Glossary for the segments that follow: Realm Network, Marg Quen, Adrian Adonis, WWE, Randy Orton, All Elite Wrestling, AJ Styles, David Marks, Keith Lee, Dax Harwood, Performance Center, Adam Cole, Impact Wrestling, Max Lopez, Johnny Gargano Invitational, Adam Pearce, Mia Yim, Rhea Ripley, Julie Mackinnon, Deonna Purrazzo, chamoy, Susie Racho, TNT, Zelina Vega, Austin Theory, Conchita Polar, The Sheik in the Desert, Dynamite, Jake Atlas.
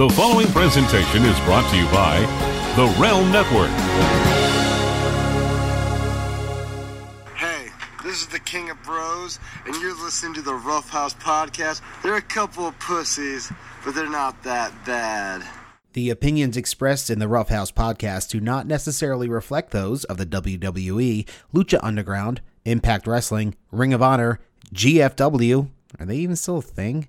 The following presentation is brought to you by the Realm Network. Hey, this is the King of Bros, and you're listening to the Rough House Podcast. They're a couple of pussies, but they're not that bad. The opinions expressed in the Rough House Podcast do not necessarily reflect those of the WWE, Lucha Underground, Impact Wrestling, Ring of Honor, GFW, are they even still a thing?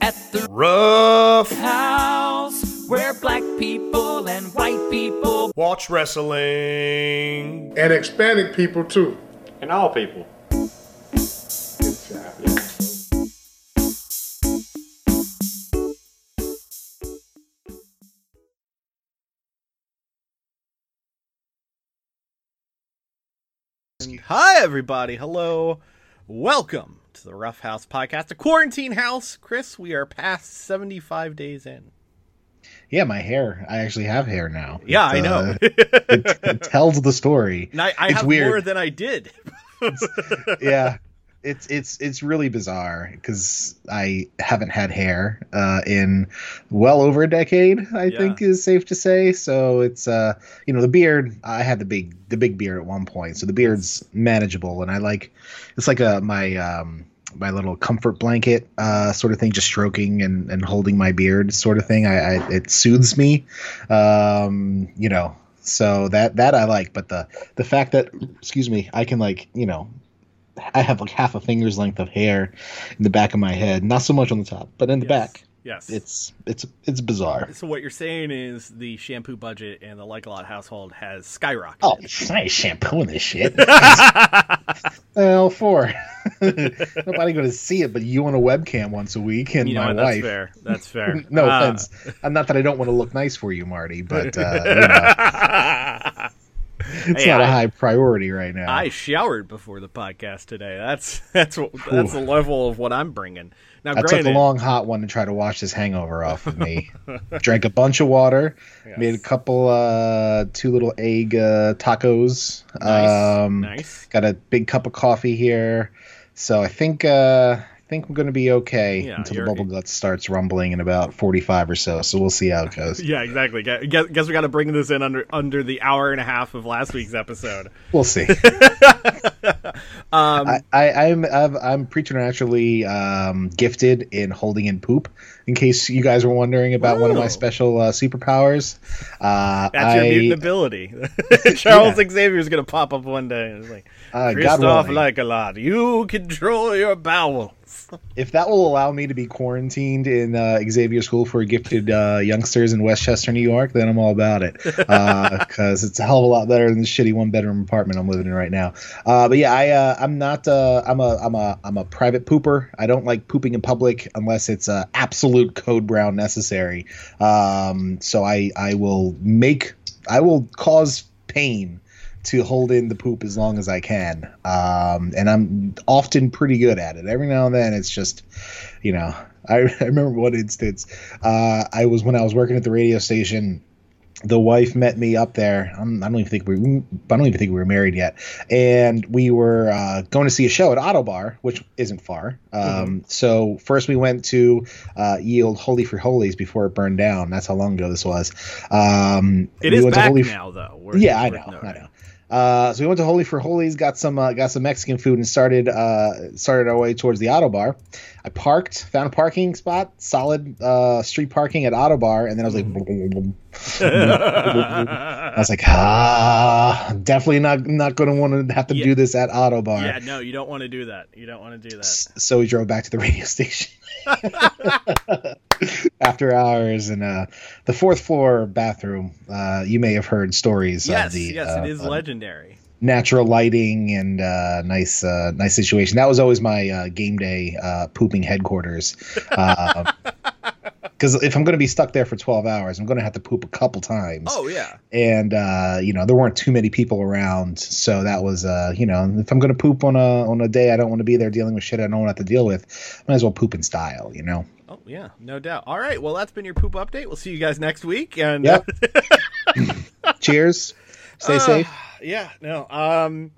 at the Rough House, where black people and white people watch wrestling. And Hispanic people, too. And all people. Good job. Yeah. Hi, everybody. Hello. Welcome to the Rough House Podcast, the quarantine house. Chris, we are past 75 days in. Yeah, my hair. I actually have hair now. Yeah, I know. It tells the story. And I have weird. More than I did. It's really bizarre because I haven't had hair in well over a decade, I think is safe to say. So it's the beard. I had the big beard at one point, so the beard's manageable, and I like it's like my little comfort blanket sort of thing, just stroking and holding my beard sort of thing. It soothes me, So that I like, but the fact that I can I have like half a finger's length of hair in the back of my head, not so much on the top, but in the back. Yes, it's bizarre. So what you're saying is the shampoo budget in the Like a Lot household has skyrocketed. Oh, I ain't shampooing this shit. Well, four. Nobody going to see it, but you on a webcam once a week, and my wife. That's fair. No offense. Not that I don't want to look nice for you, Marty, but It's not a high priority right now. I showered before the podcast today. That's the level of what I'm bringing. Now, I took a long hot one to try to wash this hangover off of me. Drank a bunch of water, made a couple 2 little egg tacos. Nice. Got a big cup of coffee here, so I think I'm going to be okay until the bubble gut starts rumbling in about 45 or so. So we'll see how it goes. Yeah, exactly. Guess we got to bring this in under the hour and a half of last week's episode. We'll see. I'm preternaturally gifted in holding in poop. In case you guys were wondering about one of my special superpowers, that's your mutant ability. Charles Xavier is going to pop up one day and it's like, Christoph Like-a-Lot, you control your bowels. If that will allow me to be quarantined in Xavier School for Gifted Youngsters in Westchester, New York, then I'm all about it. Because it's a hell of a lot better than the shitty one-bedroom apartment I'm living in right now. I'm a private pooper. I don't like pooping in public unless it's absolute code brown necessary. So I will cause pain to hold in the poop as long as I can. And I'm often pretty good at it. Every now and then it's just, I remember one instance. When I was working at the radio station, the wife met me up there. I don't even think we were married yet. And we were going to see a show at Auto Bar, which isn't far. So first we went to ye olde Holy for Holies before it burned down. That's how long ago this was. It is back now, though. I know. So we went to Holy for Holies, got some Mexican food, and started our way towards the Auto Bar. I parked, found a parking spot, solid street parking at Auto Bar, and then I was like, I was like, I'm definitely not going to want to have to do this at Auto Bar. Yeah, no, you don't want to do that. You don't want to do that. So we drove back to the radio station after hours, and the fourth floor bathroom. You may have heard stories. Yes, of the, it is legendary. Natural lighting and nice situation. That was always my game day pooping headquarters. Because if I'm going to be stuck there for 12 hours, I'm going to have to poop a couple times. Oh yeah. And there weren't too many people around, so that was if I'm going to poop on a day I don't want to be there dealing with shit I don't want to have to deal with, might as well poop in style, you know. Oh yeah, no doubt. All right, well that's been your poop update. We'll see you guys next week. And yep. Cheers. Stay safe. Yeah, no.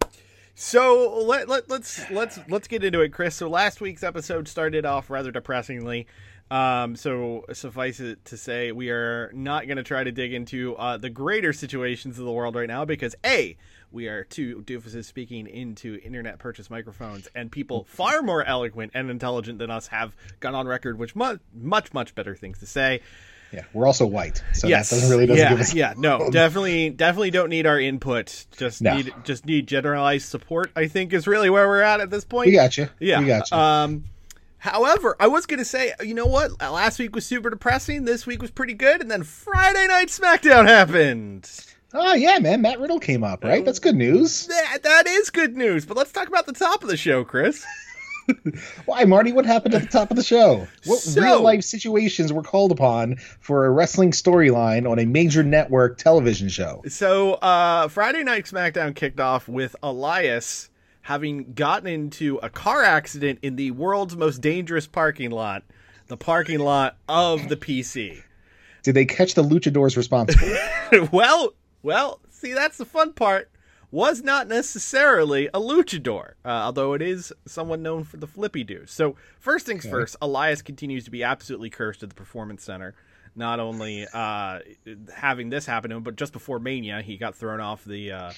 So let's get into it, Chris. So last week's episode started off rather depressingly. So suffice it to say, we are not going to try to dig into the greater situations of the world right now because A, we are two doofuses speaking into internet purchase microphones, and people far more eloquent and intelligent than us have gone on record with much better things to say. Yeah, we're also white, so yes. That doesn't give us... Yeah, no, definitely don't need our input. Just need generalized support, I think, is really where we're at this point. We got you. Yeah. We got you. However, I was going to say, you know what? Last week was super depressing. This week was pretty good. And then Friday Night SmackDown happened. Oh, yeah, man. Matt Riddle came up, right? That's good news. That is good news. But let's talk about the top of the show, Chris. Why, Marty? What happened at the top of the show? What real-life situations were called upon for a wrestling storyline on a major network television show? So Friday Night SmackDown kicked off with Elias having gotten into a car accident in the world's most dangerous parking lot, the parking lot of the PC. Did they catch the luchadors responsible? Well, see, that's the fun part. Was not necessarily a luchador, although it is someone known for the flippy do. So first things first, Elias continues to be absolutely cursed at the Performance Center. Not only having this happen to him, but just before Mania, he got thrown off the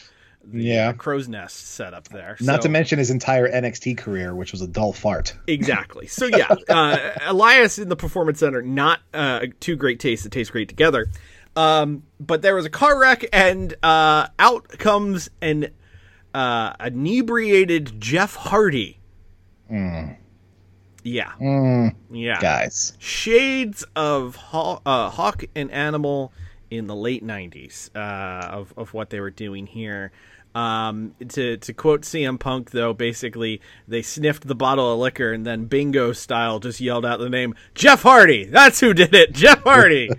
crow's nest set up there. Not to mention his entire NXT career, which was a dull fart. Exactly. So yeah, Elias in the Performance Center, not two great tastes that taste great together. But there was a car wreck, and out comes an inebriated Jeff Hardy. Yeah. Yeah. Guys. Shades of Hawk and Animal in the late 90s of what they were doing here. To quote CM Punk, though, basically they sniffed the bottle of liquor and then bingo style just yelled out the name Jeff Hardy. That's who did it. Jeff Hardy.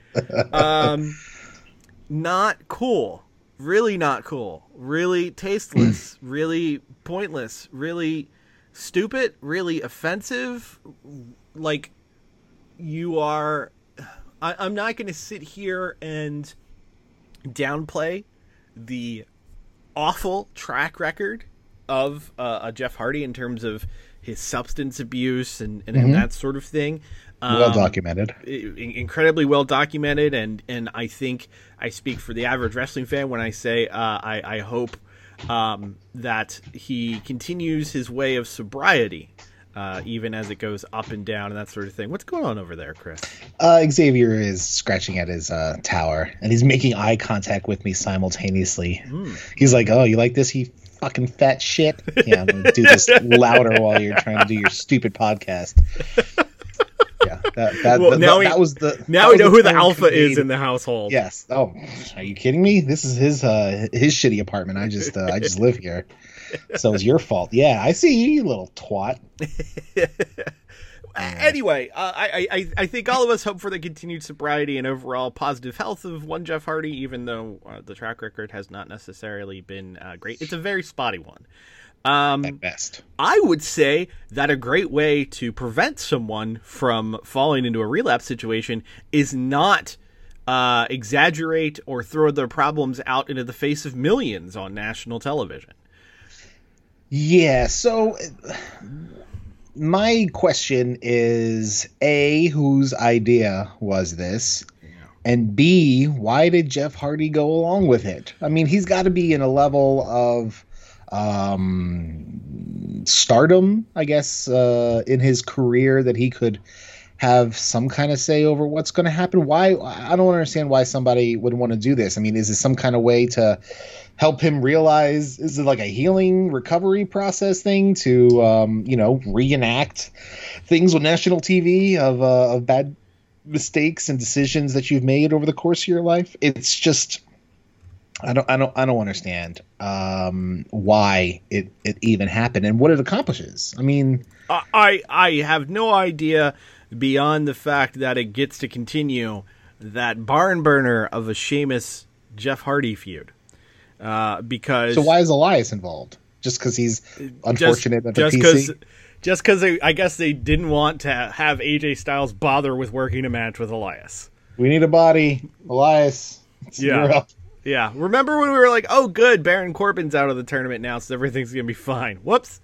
Not cool. Really not cool. Really tasteless. Really pointless. Really stupid. Really offensive. Like, you are... I'm not going to sit here and downplay the awful track record of Jeff Hardy in terms of his substance abuse and that sort of thing. Well documented. Incredibly well documented. And I think I speak for the average wrestling fan when I say I hope that he continues his way of sobriety, even as it goes up and down and that sort of thing. What's going on over there, Chris? Xavier is scratching at his tower, and he's making eye contact with me simultaneously. He's like, oh, you like this, you fucking fat shit? Yeah, I'm going to do this louder while you're trying to do your stupid podcast. Yeah, that was the... Now we know who the alpha is in the household. Yes. Oh, are you kidding me? This is his shitty apartment. I just live here. So it's your fault. Yeah, I see you, little twat. Anyway, I think all of us hope for the continued sobriety and overall positive health of one Jeff Hardy, even though the track record has not necessarily been great. It's a very spotty one. At best. I would say that a great way to prevent someone from falling into a relapse situation is not exaggerate or throw their problems out into the face of millions on national television. Yeah, so my question is, A, whose idea was this? And B, why did Jeff Hardy go along with it? I mean, he's got to be in a level of stardom, I guess, in his career that he could have some kind of say over what's going to happen. Why? I don't understand why somebody would want to do this. I mean, is it some kind of way to help him realize, is it like a healing recovery process thing to, you know, reenact things on national TV of bad mistakes and decisions that you've made over the course of your life? It's just, I don't understand why it even happened and what it accomplishes. I mean, I have no idea beyond the fact that it gets to continue that barn burner of a Sheamus Jeff Hardy feud. Because so why is Elias involved? Just because he's unfortunate at the PC? Just because I guess they didn't want to have AJ Styles bother with working a match with Elias. We need a body. Elias. Yeah. Remember when we were like, oh, good, Baron Corbin's out of the tournament now, so everything's going to be fine. Whoops.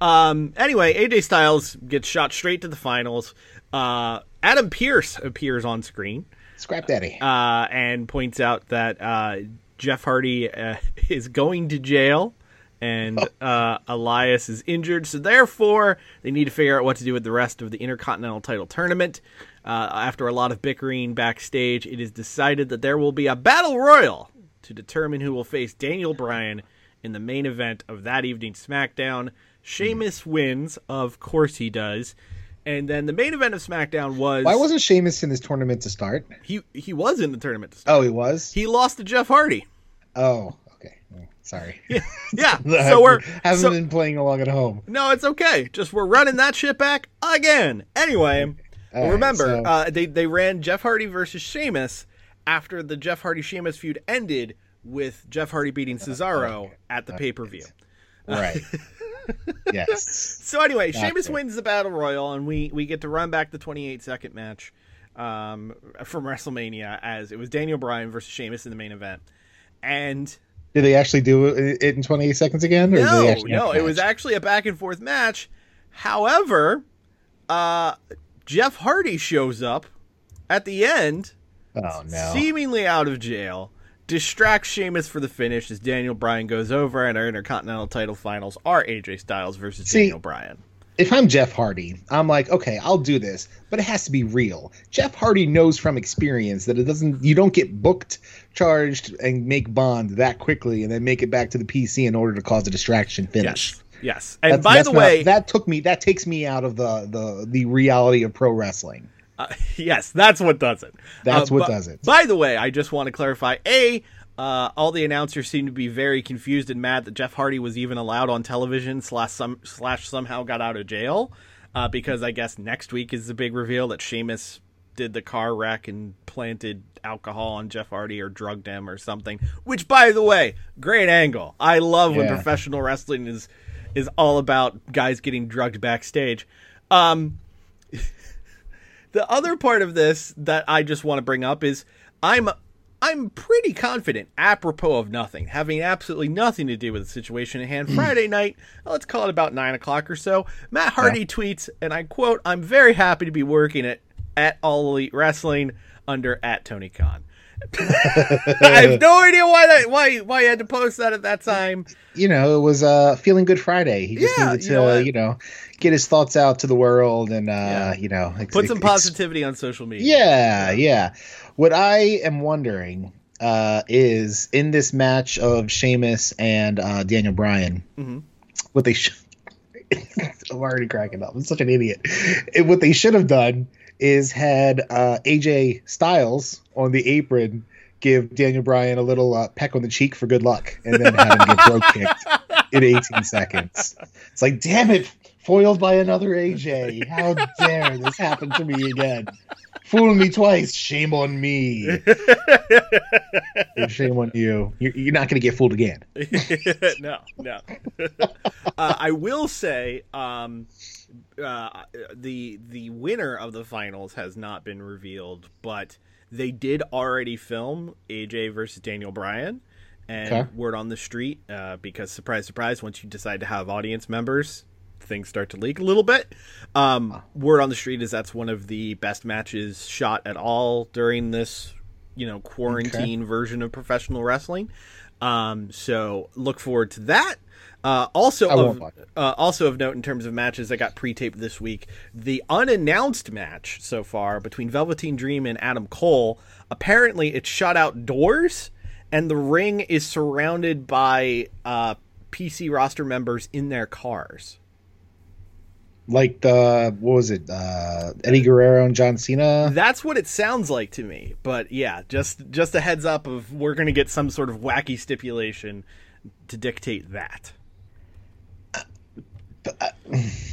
Anyway, AJ Styles gets shot straight to the finals. Adam Pearce appears on screen. Scrap Daddy. And points out that Jeff Hardy is going to jail. And Elias is injured, so therefore they need to figure out what to do with the rest of the Intercontinental title tournament. After a lot of bickering backstage, it is decided that there will be a battle royal to determine who will face Daniel Bryan in the main event of that evening's SmackDown. Sheamus wins, of course he does. And then the main event of SmackDown was... Why wasn't Sheamus in this tournament to start? He was in the tournament to start. Oh, he was? He lost to Jeff Hardy. Oh, okay. Sorry. Yeah. So we haven't been playing along at home. No, it's okay. Just we're running that shit back again. Anyway, remember, they ran Jeff Hardy versus Sheamus after the Jeff Hardy-Sheamus feud ended with Jeff Hardy beating Cesaro at the pay-per-view. Right. Yes. So anyway, Sheamus wins the Battle Royal, and we get to run back the 28-second match from WrestleMania, as it was Daniel Bryan versus Sheamus in the main event. And... Did they actually do it in 28 seconds again? Or no, it was actually a back and forth match. However, Jeff Hardy shows up at the end, seemingly out of jail, distracts Sheamus for the finish as Daniel Bryan goes over, and our Intercontinental title finals are AJ Styles versus Daniel Bryan. If I'm Jeff Hardy, I'm like, okay, I'll do this, but it has to be real. Jeff Hardy knows from experience that you don't get booked, charged, and make bond that quickly and then make it back to the PC in order to cause a distraction finish. Yes. And by the way, that takes me out of the reality of pro wrestling. Yes, that's what does it. By the way, I just want to clarify, all the announcers seemed to be very confused and mad that Jeff Hardy was even allowed on television / somehow got out of jail, because I guess next week is the big reveal that Sheamus did the car wreck and planted alcohol on Jeff Hardy or drugged him or something, which, by the way, great angle. I love when professional wrestling is all about guys getting drugged backstage. The other part of this that I just want to bring up is I'm pretty confident, apropos of nothing, having absolutely nothing to do with the situation at hand, Friday night, let's call it about 9 o'clock or so, Matt Hardy tweets, and I quote, "I'm very happy to be working at All Elite Wrestling under @TonyKhan." I have no idea why he had to post that at that time. You know, it was Feeling Good Friday. He just needed to, get his thoughts out to the world and, put some positivity on social media. Yeah. What I am wondering is, in this match of Sheamus and Daniel Bryan, what they should... I'm already cracking up. I'm such an idiot. What they should have done is had AJ Styles on the apron give Daniel Bryan a little peck on the cheek for good luck, and then have him get throat kicked in 18 seconds. It's like, damn it, foiled by another AJ. How dare this happen to me again? Fool me twice, shame on me. Shame on you. You're not going to get fooled again. No. I will say... the winner of the finals has not been revealed, but they did already film AJ versus Daniel Bryan, and word on the street, because surprise, once you decide to have audience members, things start to leak a little bit. Word on the street is that's one of the best matches shot at all during this you know, quarantine version of professional wrestling. So look forward to that. Also of note in terms of matches that got pre-taped this week, the unannounced match so far between Velveteen Dream and Adam Cole, apparently it's shut outdoors and the ring is surrounded by PC roster members in their cars. Like Eddie Guerrero and John Cena? That's what it sounds like to me. But yeah, just a heads up of we're going to get some sort of wacky stipulation to dictate that.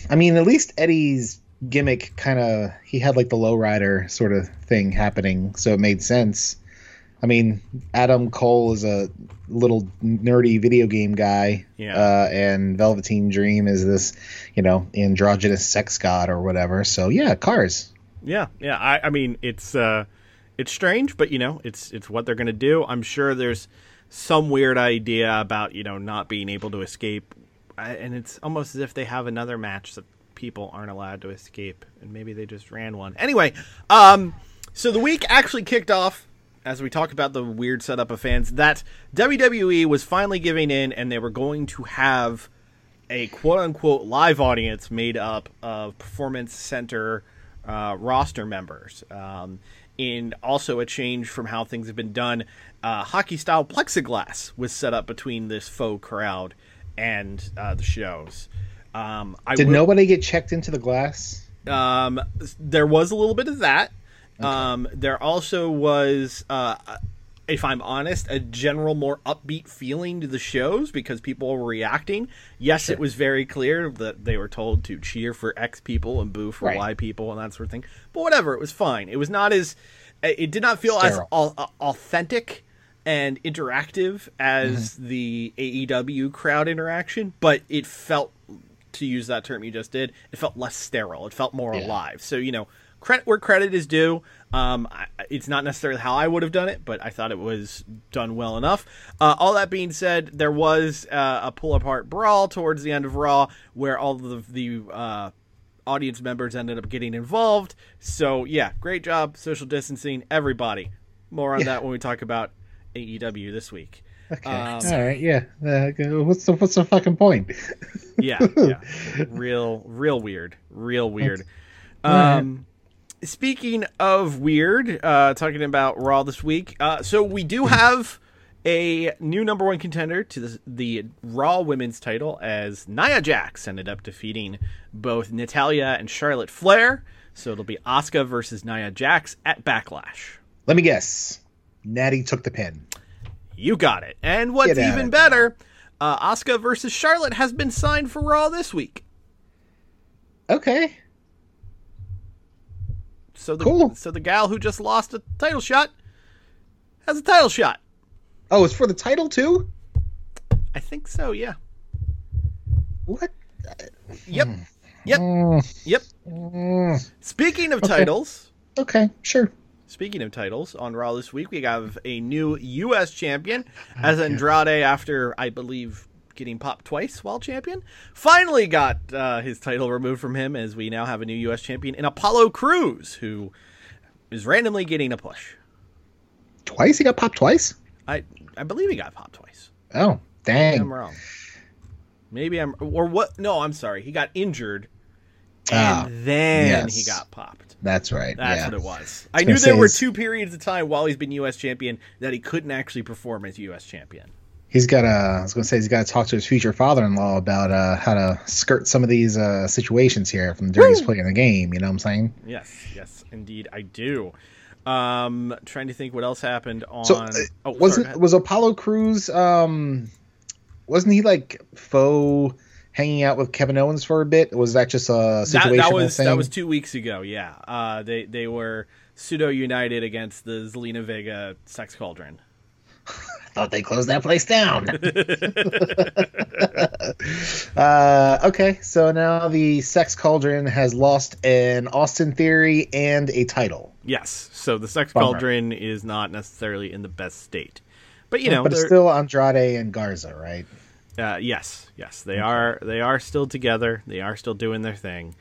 I mean, at least Eddie's gimmick kind of, he had like the lowrider sort of thing happening, so it made sense. I mean, Adam Cole is a little nerdy video game guy, and Velveteen Dream is this, you know, androgynous sex god or whatever. So yeah, cars. Yeah. I mean, it's strange, but you know, it's what they're gonna do. I'm sure there's some weird idea about, you know, not being able to escape. And it's almost as if they have another match that people aren't allowed to escape, and maybe they just ran one. Anyway, so the week actually kicked off, as we talked about the weird setup of fans, that WWE was finally giving in, and they were going to have a quote-unquote live audience made up of Performance Center roster members. In also a change from how things have been done, hockey-style plexiglass was set up between this faux crowd and the shows. Did nobody get checked into the glass? There was a little bit of that. Okay. There also was, if I'm honest, a general more upbeat feeling to the shows because people were reacting. Yes, sure. It was very clear that they were told to cheer for X people and boo for Y people and that sort of thing. But whatever, it was fine. It was not as, it did not feel as authentic and interactive as the AEW crowd interaction, but it felt, to use that term you just did, it felt less sterile. It felt more alive. So, you know, credit where credit is due. It's not necessarily how I would have done it, but I thought it was done well enough. All that being said, there was a pull-apart brawl towards the end of Raw where all of the audience members ended up getting involved. So, yeah, great job, social distancing, everybody. More on that when we talk about AEW this week. Okay. All right. Yeah. What's the fucking point? Yeah. Real weird. Speaking of weird, talking about Raw this week, so we do have a new number one contender to the Raw Women's title as Nia Jax ended up defeating both Natalya and Charlotte Flair. So it'll be Asuka versus Nia Jax at Backlash. Let me guess. Natty took the pin. You got it. And what's even better, Asuka versus Charlotte has been signed for Raw this week. Okay. So the gal who just lost a title shot has a title shot. Oh, it's for the title too? I think so, yeah. What? Yep. Speaking of titles. Okay, sure. Speaking of titles, on Raw this week, we have a new U.S. champion as Andrade, after, I believe, getting popped twice while champion, finally got his title removed from him, as we now have a new U.S. champion in Apollo Crews, who is randomly getting a push. Twice? He got popped twice? I believe he got popped twice. Oh, dang. Maybe I'm wrong. No, I'm sorry. He got injured, and then he got popped. That's right. That's what it was. I knew there were 2 periods of time while he's been U.S. champion that he couldn't actually perform as U.S. champion. He's got to talk to his future father-in-law about how to skirt some of these situations here from the dirty play in the game. You know what I'm saying? Yes, indeed, I do. Trying to think what else happened on. So, was Apollo Crews? Wasn't he like faux hanging out with Kevin Owens for a bit? Was that just a situational thing? That was 2 weeks ago. Yeah, they were pseudo united against the Zelina Vega sex cauldron. Thought they closed that place down. Okay, so now the Sex Cauldron has lost an Austin Theory and a title. Yes, so the Sex Cauldron is not necessarily in the best state. But, you know... But it's still Andrade and Garza, right? Yes. They are still together. They are still doing their thing.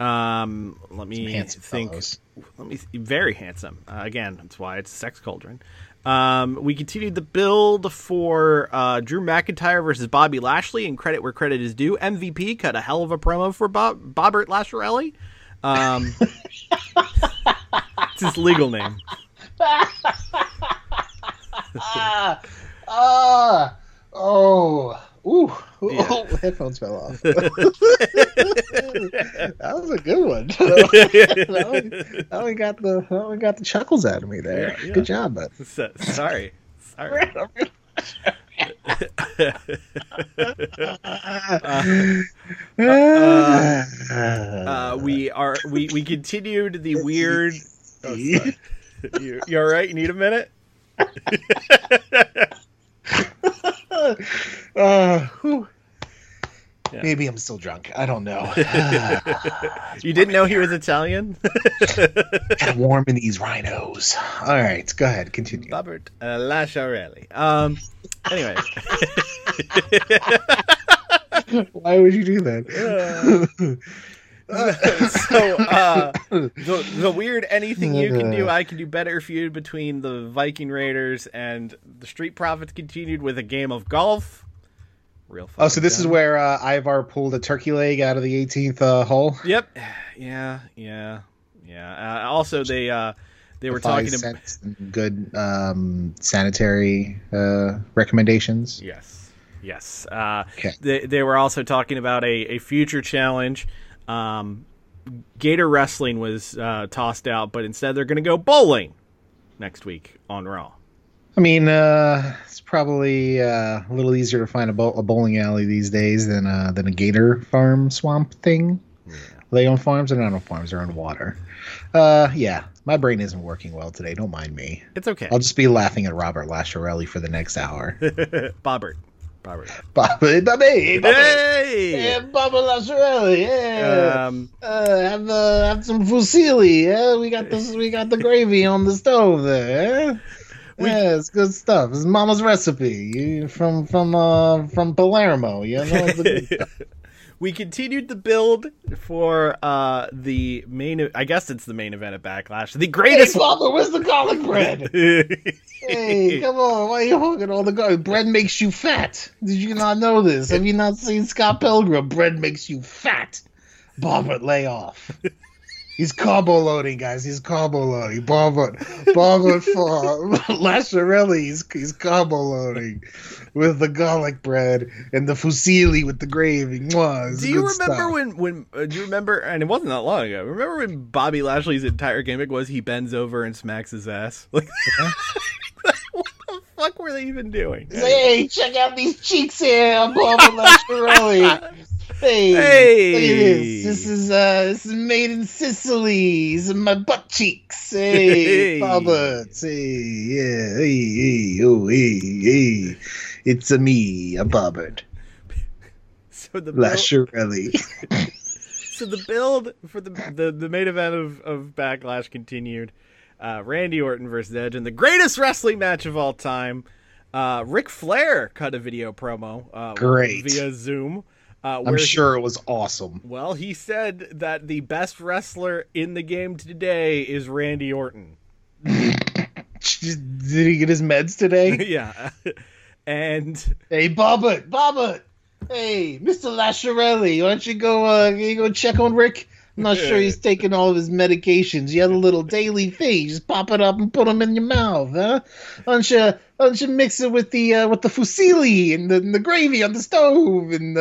Let me think. Fellows. Let me very handsome. Again, that's why it's a sex cauldron. We continued the build for Drew McIntyre versus Bobby Lashley, and credit where credit is due. MVP cut a hell of a promo for Bobbert Lashley. It's his legal name. Yeah. Oh, headphones fell off. That was a good one. that one got the chuckles out of me there. Yeah. Good job, bud. Sorry. We continued the weird. Oh, you all right? You need a minute? Yeah. Maybe I'm still drunk. I don't know. You didn't know he was Italian? Warming these rhinos. All right, go ahead. Continue. Robert Lasciarelli. Anyway. Why would you do that? The weird anything you can do, I can do better feud between the Viking Raiders and the Street Profits continued with a game of golf. Real fun. Oh, so this is where Ivar pulled a turkey leg out of the 18th hole. Yep. Yeah. Also, they were talking about good sanitary recommendations. Yes. Okay. They were also talking about a future challenge. Gator Wrestling was tossed out, but instead they're going to go bowling next week on Raw. I mean, it's probably a little easier to find a bowling alley these days than a gator farm swamp thing. Yeah. They own farms? They're not on farms. They're on water. Yeah, my brain isn't working well today. Don't mind me. It's okay. I'll just be laughing at Robert Lasciarelli for the next hour. Bobby Lasciarelli, yeah. Have some fusilli, yeah. We got the gravy on the stove there. Yeah? Yeah, it's good stuff. It's Mama's recipe from Palermo. You know, it's good stuff. We continued the build for the main. I guess it's the main event of Backlash. The greatest. Hey, Father, where's the garlic bread? Hey, come on! Why are you hogging all the garlic? Bread makes you fat. Did you not know this? Have you not seen Scott Pilgrim? Bread makes you fat. Bobbert, lay off. He's combo loading, guys. He's combo loading. Bobbert for Lasciarelli. He's combo loading with the garlic bread and the fusilli with the gravy. Mwah, do you remember stuff. when do you remember? And it wasn't that long ago. Remember when Bobby Lashley's entire gimmick was he bends over and smacks his ass? Like, what the fuck were they even doing? Hey, check out these cheeks here, I'm Bobbert Lasciarelli. Hey. This is made in Sicily. It's my butt cheeks. Hey, Bobbert. Hey. It's a me, a Bobbert. So the Lasciarelli. So the build for the main event of Backlash continued. Randy Orton versus Edge in the greatest wrestling match of all time. Ric Flair cut a video promo via Zoom. I'm sure it was awesome. Well, he said that the best wrestler in the game today is Randy Orton. Did he get his meds today? Yeah. And hey, Bobbert. Hey, Mr. Lasciarelli, why don't you go check on Rick? I'm not sure he's taking all of his medications. You had a little daily thing. Just pop it up and put them in your mouth, huh? Why don't you mix it with the fusilli and the gravy on the stove and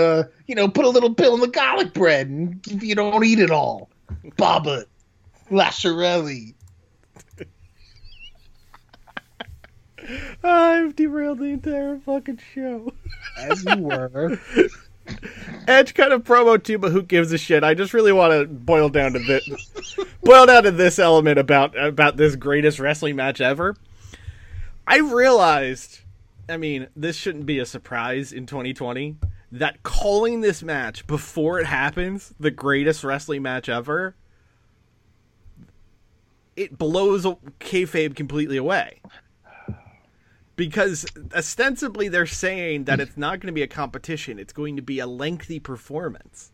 put a little pill in the garlic bread and if you don't eat it all. Bobbert Lasciarelli. I've derailed the entire fucking show. As you were. Edge cut a promo too, but who gives a shit? I just really want to boil down to this element about this greatest wrestling match ever. I realized, I mean, this shouldn't be a surprise in 2020, that calling this match before it happens, the greatest wrestling match ever, it blows kayfabe completely away. Because ostensibly they're saying that it's not going to be a competition, it's going to be a lengthy performance.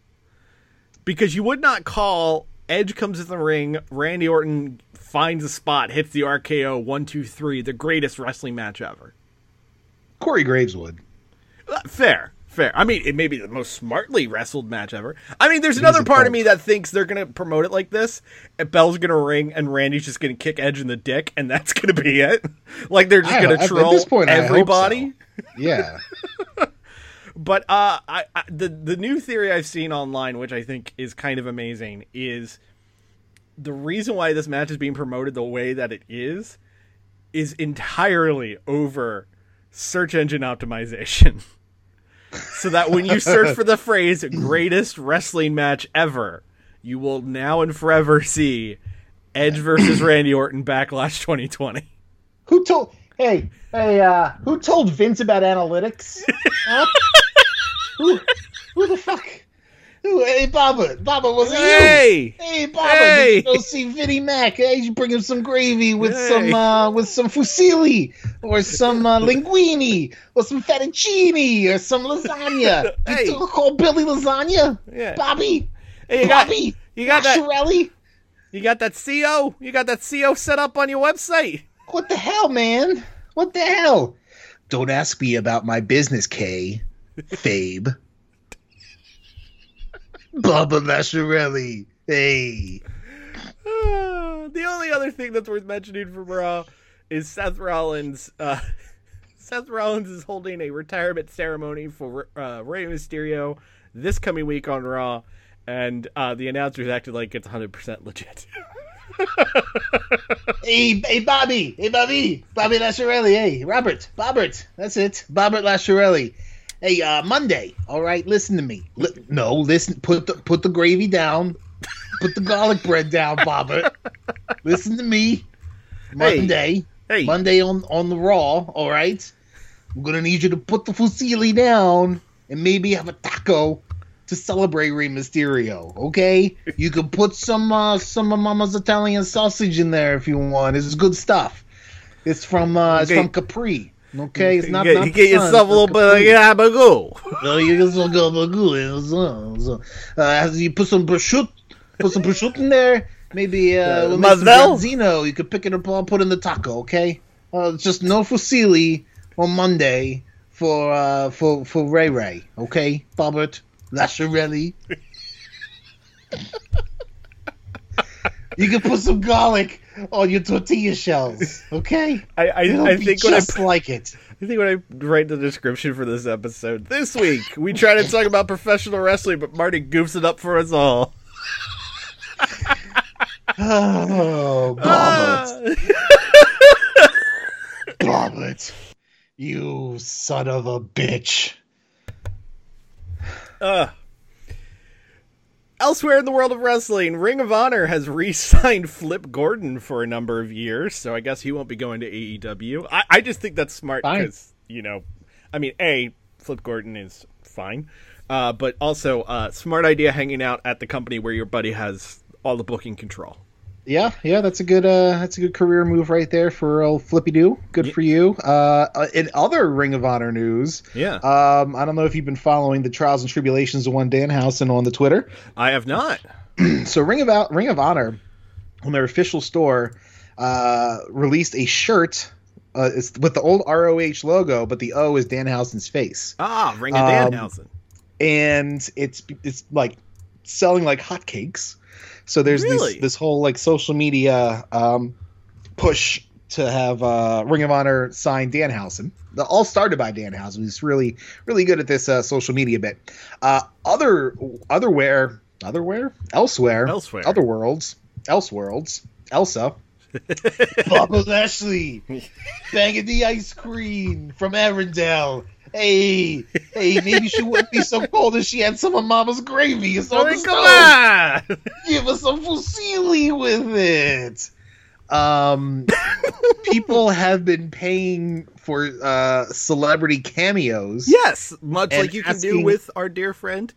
Because you would not call Edge comes in the ring, Randy Orton finds a spot, hits the RKO, 1, 2, 3, the greatest wrestling match ever. Corey Graves would. Fair. I mean, it may be the most smartly wrestled match ever. I mean, there's another part of me that thinks they're going to promote it like this. Bell's going to ring, and Randy's just going to kick Edge in the dick, and that's going to be it. Like, they're just going to troll at this point, everybody. So. Yeah. But the new theory I've seen online, which I think is kind of amazing, is the reason why this match is being promoted the way that it is entirely over search engine optimization. So that when you search for the phrase greatest wrestling match ever, you will now and forever see Edge versus Randy Orton Backlash 2020. Who told Vince about analytics? Huh? Who the fuck? Hey, Baba, was it you? Hey, Baba, hey. Go see Vinnie Mac. Hey, you bring him some gravy with some fusilli or some linguine or some fettuccine or some lasagna. Hey. You call Billy lasagna? Yeah. Bobby? Hey, you got that. You got that CO? You got that CO set up on your website? What the hell, man? What the hell? Don't ask me about my business, Kay. Fabe. Bubba Mascherelli. Hey. The only other thing that's worth mentioning from Raw is Seth Rollins. Seth Rollins is holding a retirement ceremony for Rey Mysterio this coming week on Raw, and the announcers acted like it's 100% legit. hey, Bobby. Hey, Bobby Lasciarelli. Hey, Bobbert. That's it. Bobbert Lasciarelli. Hey, Monday. All right, listen to me. Listen. Put the gravy down. Put the garlic bread down, Bobbert. Listen to me. Monday. Hey. Monday on the Raw. All right. I'm gonna need you to put the fusilli down and maybe have a taco to celebrate Rey Mysterio. Okay. You can put some of Mama's Italian sausage in there if you want. It's good stuff. It's from It's from Capri. Okay, it's not. You get yourself a little bit of gabagool. You get some gabagool. You put some prosciutto in there. Maybe with some branzino. You could pick it up and put in the taco. Okay, just no fusilli on Monday for Ray. Okay, Bobbert Lasciarelli. You can put some garlic on your tortilla shells, okay? I think when I write the description for this episode, this week we try to talk about professional wrestling, but Marty goofs it up for us all. Oh, Bobbert. Bobbert, you son of a bitch. Elsewhere in the world of wrestling, Ring of Honor has re-signed Flip Gordon for a number of years, so I guess he won't be going to AEW. I just think that's smart because, Flip Gordon is fine, but also smart idea hanging out at the company where your buddy has all the booking control. Yeah, that's a good career move right there for old Flippy Doo. Good for you. In other Ring of Honor news, I don't know if you've been following the trials and tribulations of one Danhausen on the Twitter. I have not. So Ring of Honor, on their official store, released a shirt. It's with the old ROH logo, but the O is Danhausen's face. Ah, Ring of Danhausen. And it's like selling like hotcakes. So there's this whole like social media push to have Ring of Honor sign Danhausen. All started by Danhausen, who's really, really good at this social media bit. Elseworlds, Elsa, Bubba Lashley, banging the ice cream from Arendelle. Hey, maybe she wouldn't be so cold if she had some of Mama's gravy. It's on the stove. Give us some fusilli with it. People have been paying for celebrity cameos. Yes, much like you can do with our dear friend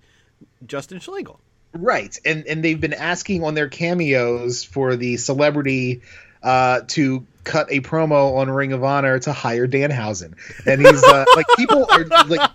Justin Schlegel. Right, and they've been asking on their cameos for the celebrity to cut a promo on Ring of Honor to hire Danhausen, and he's like people are like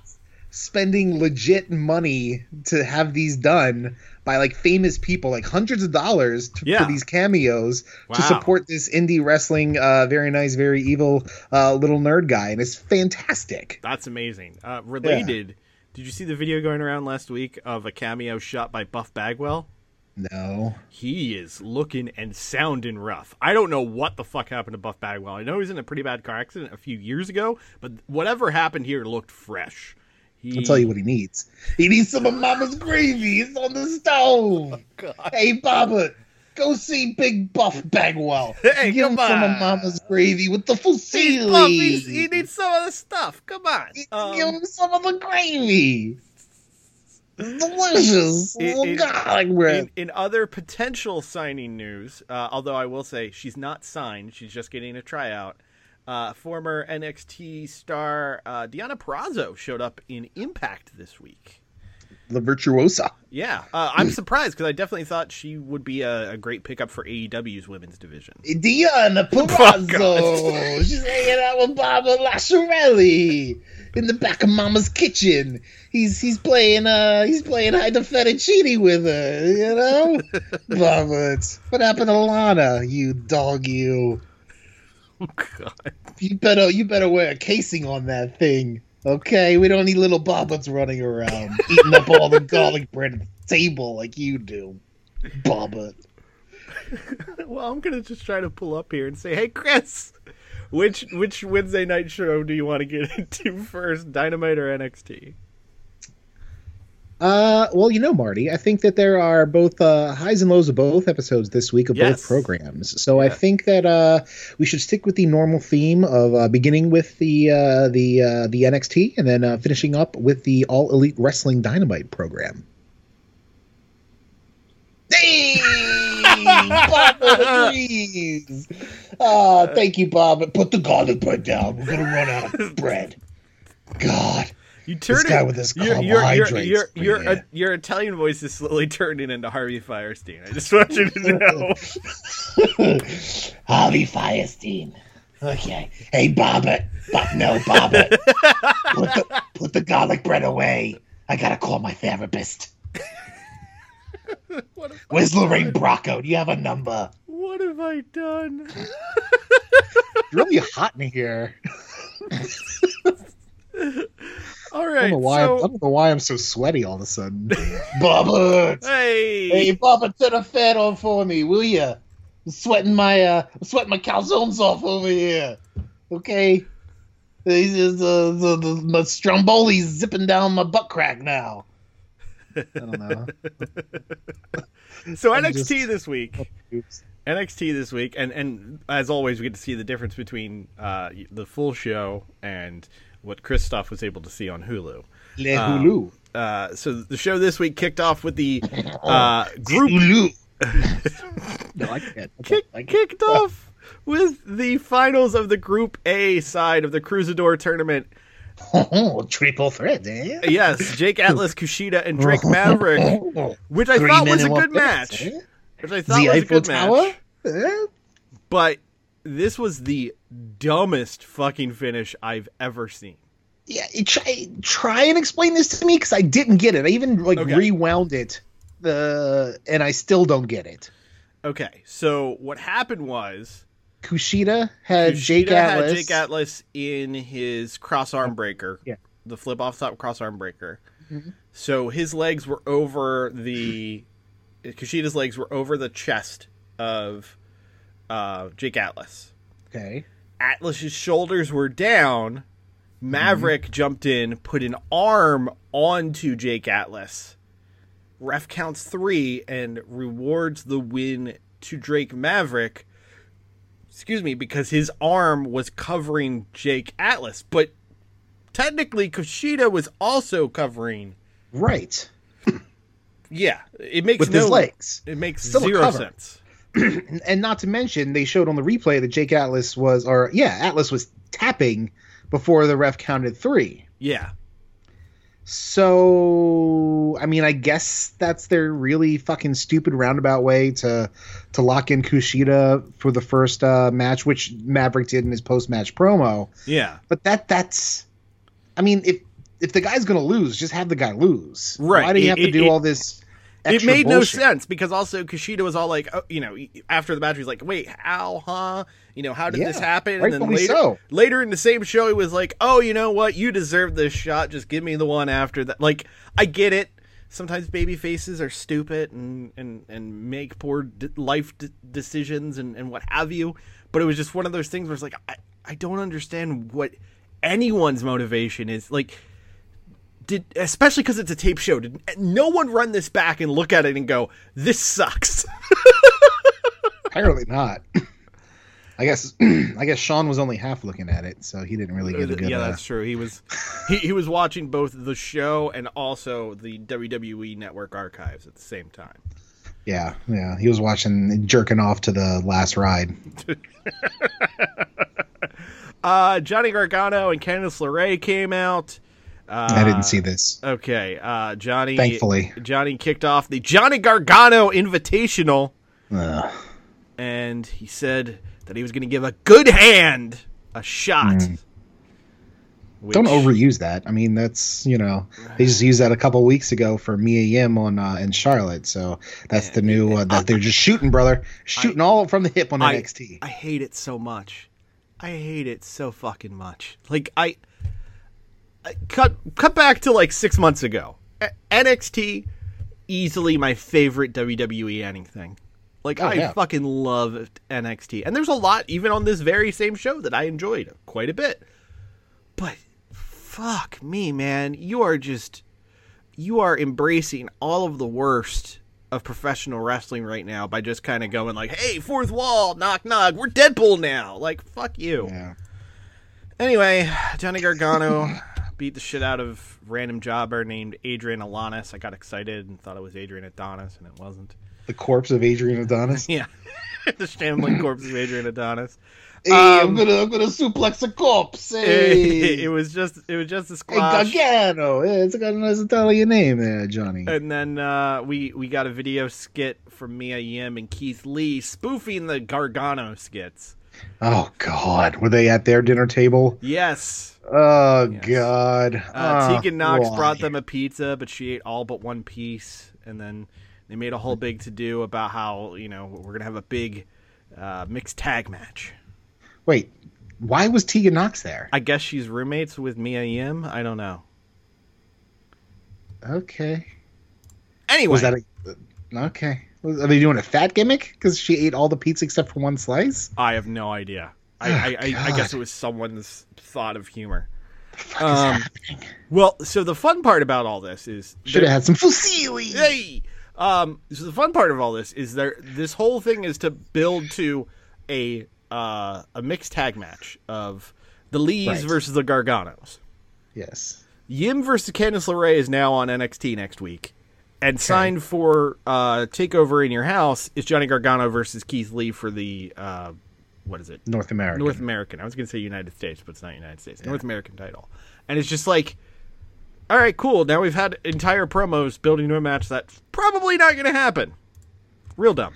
spending legit money to have these done by like famous people, like hundreds of dollars for these cameos to support this indie wrestling, very nice, very evil little nerd guy. And it's fantastic. That's amazing. Related, did you see the video going around last week of a cameo shot by Buff Bagwell? No. He is looking and sounding rough. I don't know what the fuck happened to Buff Bagwell. I know he was in a pretty bad car accident a few years ago, but whatever happened here looked fresh. I'll tell you what he needs. He needs some of Mama's gravy. It's on the stove. Oh, hey, Baba, go see Big Buff Bagwell. Hey, give him some of Mama's gravy with the fusilli. He needs some of the stuff. Come on. Give him some of the gravy. It's delicious. In other potential signing news, although I will say she's not signed, she's just getting a tryout. Former NXT star Deonna Purrazzo showed up in Impact this week. La Virtuosa. Yeah, I'm surprised because I definitely thought she would be a great pickup for AEW's women's division. Deonna Purrazzo. She's hanging out with Baba Lasciarelli in the back of Mama's kitchen. He's playing hide the fettuccine with her. You know, Baba. What happened to Lana? You dog, you. Oh, God. You better wear a casing on that thing, okay? We don't need little bobbits running around eating up all the garlic bread at the table like you do, Bobbit. Well, I'm gonna just try to pull up here and say, hey, Chris, which Wednesday night show do you want to get into first, Dynamite or NXT? Well, you know, Marty, I think that there are both highs and lows of both episodes this week of both programs. So I think that we should stick with the normal theme of beginning with the NXT and then finishing up with the All Elite Wrestling Dynamite program. Hey! Bob, please! Thank you, Bob. Put the garlic bread down. We're going to run out of bread. God. You turn this guy with his carbohydrates. Your Italian voice is slowly turning into Harvey Fierstein. I just want you to know. Harvey Fierstein. Okay. Hey, Bobbit. No, Bobbit. Put the garlic bread away. I got to call my therapist. Where's Lorraine Bracco? Do you have a number? What have I done? It's really hot in here. All right. I don't know why I'm so sweaty all of a sudden. Bubba, hey, Bubba, turn the fan on for me, will you? I'm sweating my calzones off over here. Okay, my Stromboli's zipping down my butt crack now. I don't know. So NXT this week, and as always, we get to see the difference between the full show and what Christoph was able to see on Hulu. Hulu. So the show this week kicked off with the group. Kicked off with the finals of the Group A side of the Cruisador tournament. Oh, triple threat, eh? Yes, Jake Atlas, Kushida, and Drake Maverick, which I thought was a good match. But this was the dumbest fucking finish I've ever seen. Yeah, try and explain this to me because I didn't get it. I even rewound it, and I still don't get it. Okay, so what happened was Kushida had Jake Atlas in his cross arm breaker, the flip off top cross arm breaker. Mm-hmm. So his legs were over the Kushida's legs were over the chest of Jake Atlas. Okay. Atlas's shoulders were down. Maverick jumped in, put an arm onto Jake Atlas. Ref counts 3 and rewards the win to Drake Maverick. Excuse me, because his arm was covering Jake Atlas, but technically Kushida was also covering. Right. Yeah, it makes with his legs. It makes zero sense. And not to mention, they showed on the replay that Jake Atlas was tapping before the ref counted 3. Yeah. So, I mean, I guess that's their really fucking stupid roundabout way to lock in Kushida for the first match, which Maverick did in his post-match promo. Yeah. But that's, I mean, if if the guy's going to lose, just have the guy lose. Right. Why do you have to do all this extra bullshit? It made no sense, because also Kushida was all like, oh, you know, after the match, he's like, wait, how, huh? You know, how did this happen? And then later in the same show, he was like, oh, you know what? You deserve this shot. Just give me the one after that. Like, I get it. Sometimes baby faces are stupid and make poor life decisions and what have you. But it was just one of those things where it's like, I don't understand what anyone's motivation is. Like, especially because it's a tape show, did no one run this back and look at it and go, this sucks? Apparently not. I guess Sean was only half looking at it, so he didn't really get a good. Yeah, that's true. He was he was watching both the show and also the WWE Network archives at the same time. Yeah, he was watching, jerking off to the last ride. Johnny Gargano and Candice LeRae came out. I didn't see this. Okay, Johnny kicked off the Johnny Gargano Invitational, and he said that he was going to give a good hand a shot. Which... Don't overuse that. I mean, that's, you know, they just used that a couple weeks ago for Mia Yim on in Charlotte. So that's the new that they're just shooting, brother, all from the hip on NXT. I hate it so much. I hate it so fucking much. Like, I cut back to like 6 months ago. NXT, easily my favorite WWE anything. Like, I fucking love NXT, and there's a lot even on this very same show that I enjoyed quite a bit. But fuck me, man. You are embracing all of the worst of professional wrestling right now by just kind of going like, hey, fourth wall, knock, knock, we're Deadpool now. Like, fuck you. Yeah. Anyway, Johnny Gargano beat the shit out of random jobber named Adrian Adonis. I got excited and thought it was Adrian Adonis, and it wasn't. The corpse of Adrian Adonis? Yeah. The shambling corpse of Adrian Adonis. Hey, I'm gonna suplex a corpse. Hey. It was just a squash. Hey, Gargano. Yeah, it's got a nice Italian name there, Johnny. And then we got a video skit from Mia Yim and Keith Lee spoofing the Gargano skits. Oh God, were they at their dinner table? Yes. Oh yes. God. Tegan Knox brought them a pizza, but she ate all but one piece, and then they made a whole big to do about how, you know, we're gonna have a big mixed tag match. Wait, why was Tegan Knox there? I guess she's roommates with Mia Yim. I don't know. Okay. Anyway. Was that okay. Are they doing a fat gimmick? Because she ate all the pizza except for one slice? I have no idea. I guess it was someone's thought of humor. The fuck is happening? Well, so the fun part about all this is... Should have had some fusilli! Hey! So the fun part of all this is this whole thing is to build to a mixed tag match of the Lees versus the Garganos. Yes. Yim versus Candice LeRae is now on NXT next week. And signed for Takeover in Your House is Johnny Gargano versus Keith Lee for the, what is it? North American. I was going to say United States, but it's not United States. Yeah. North American title. And it's just like, all right, cool. Now we've had entire promos building to a match that's probably not going to happen. Real dumb.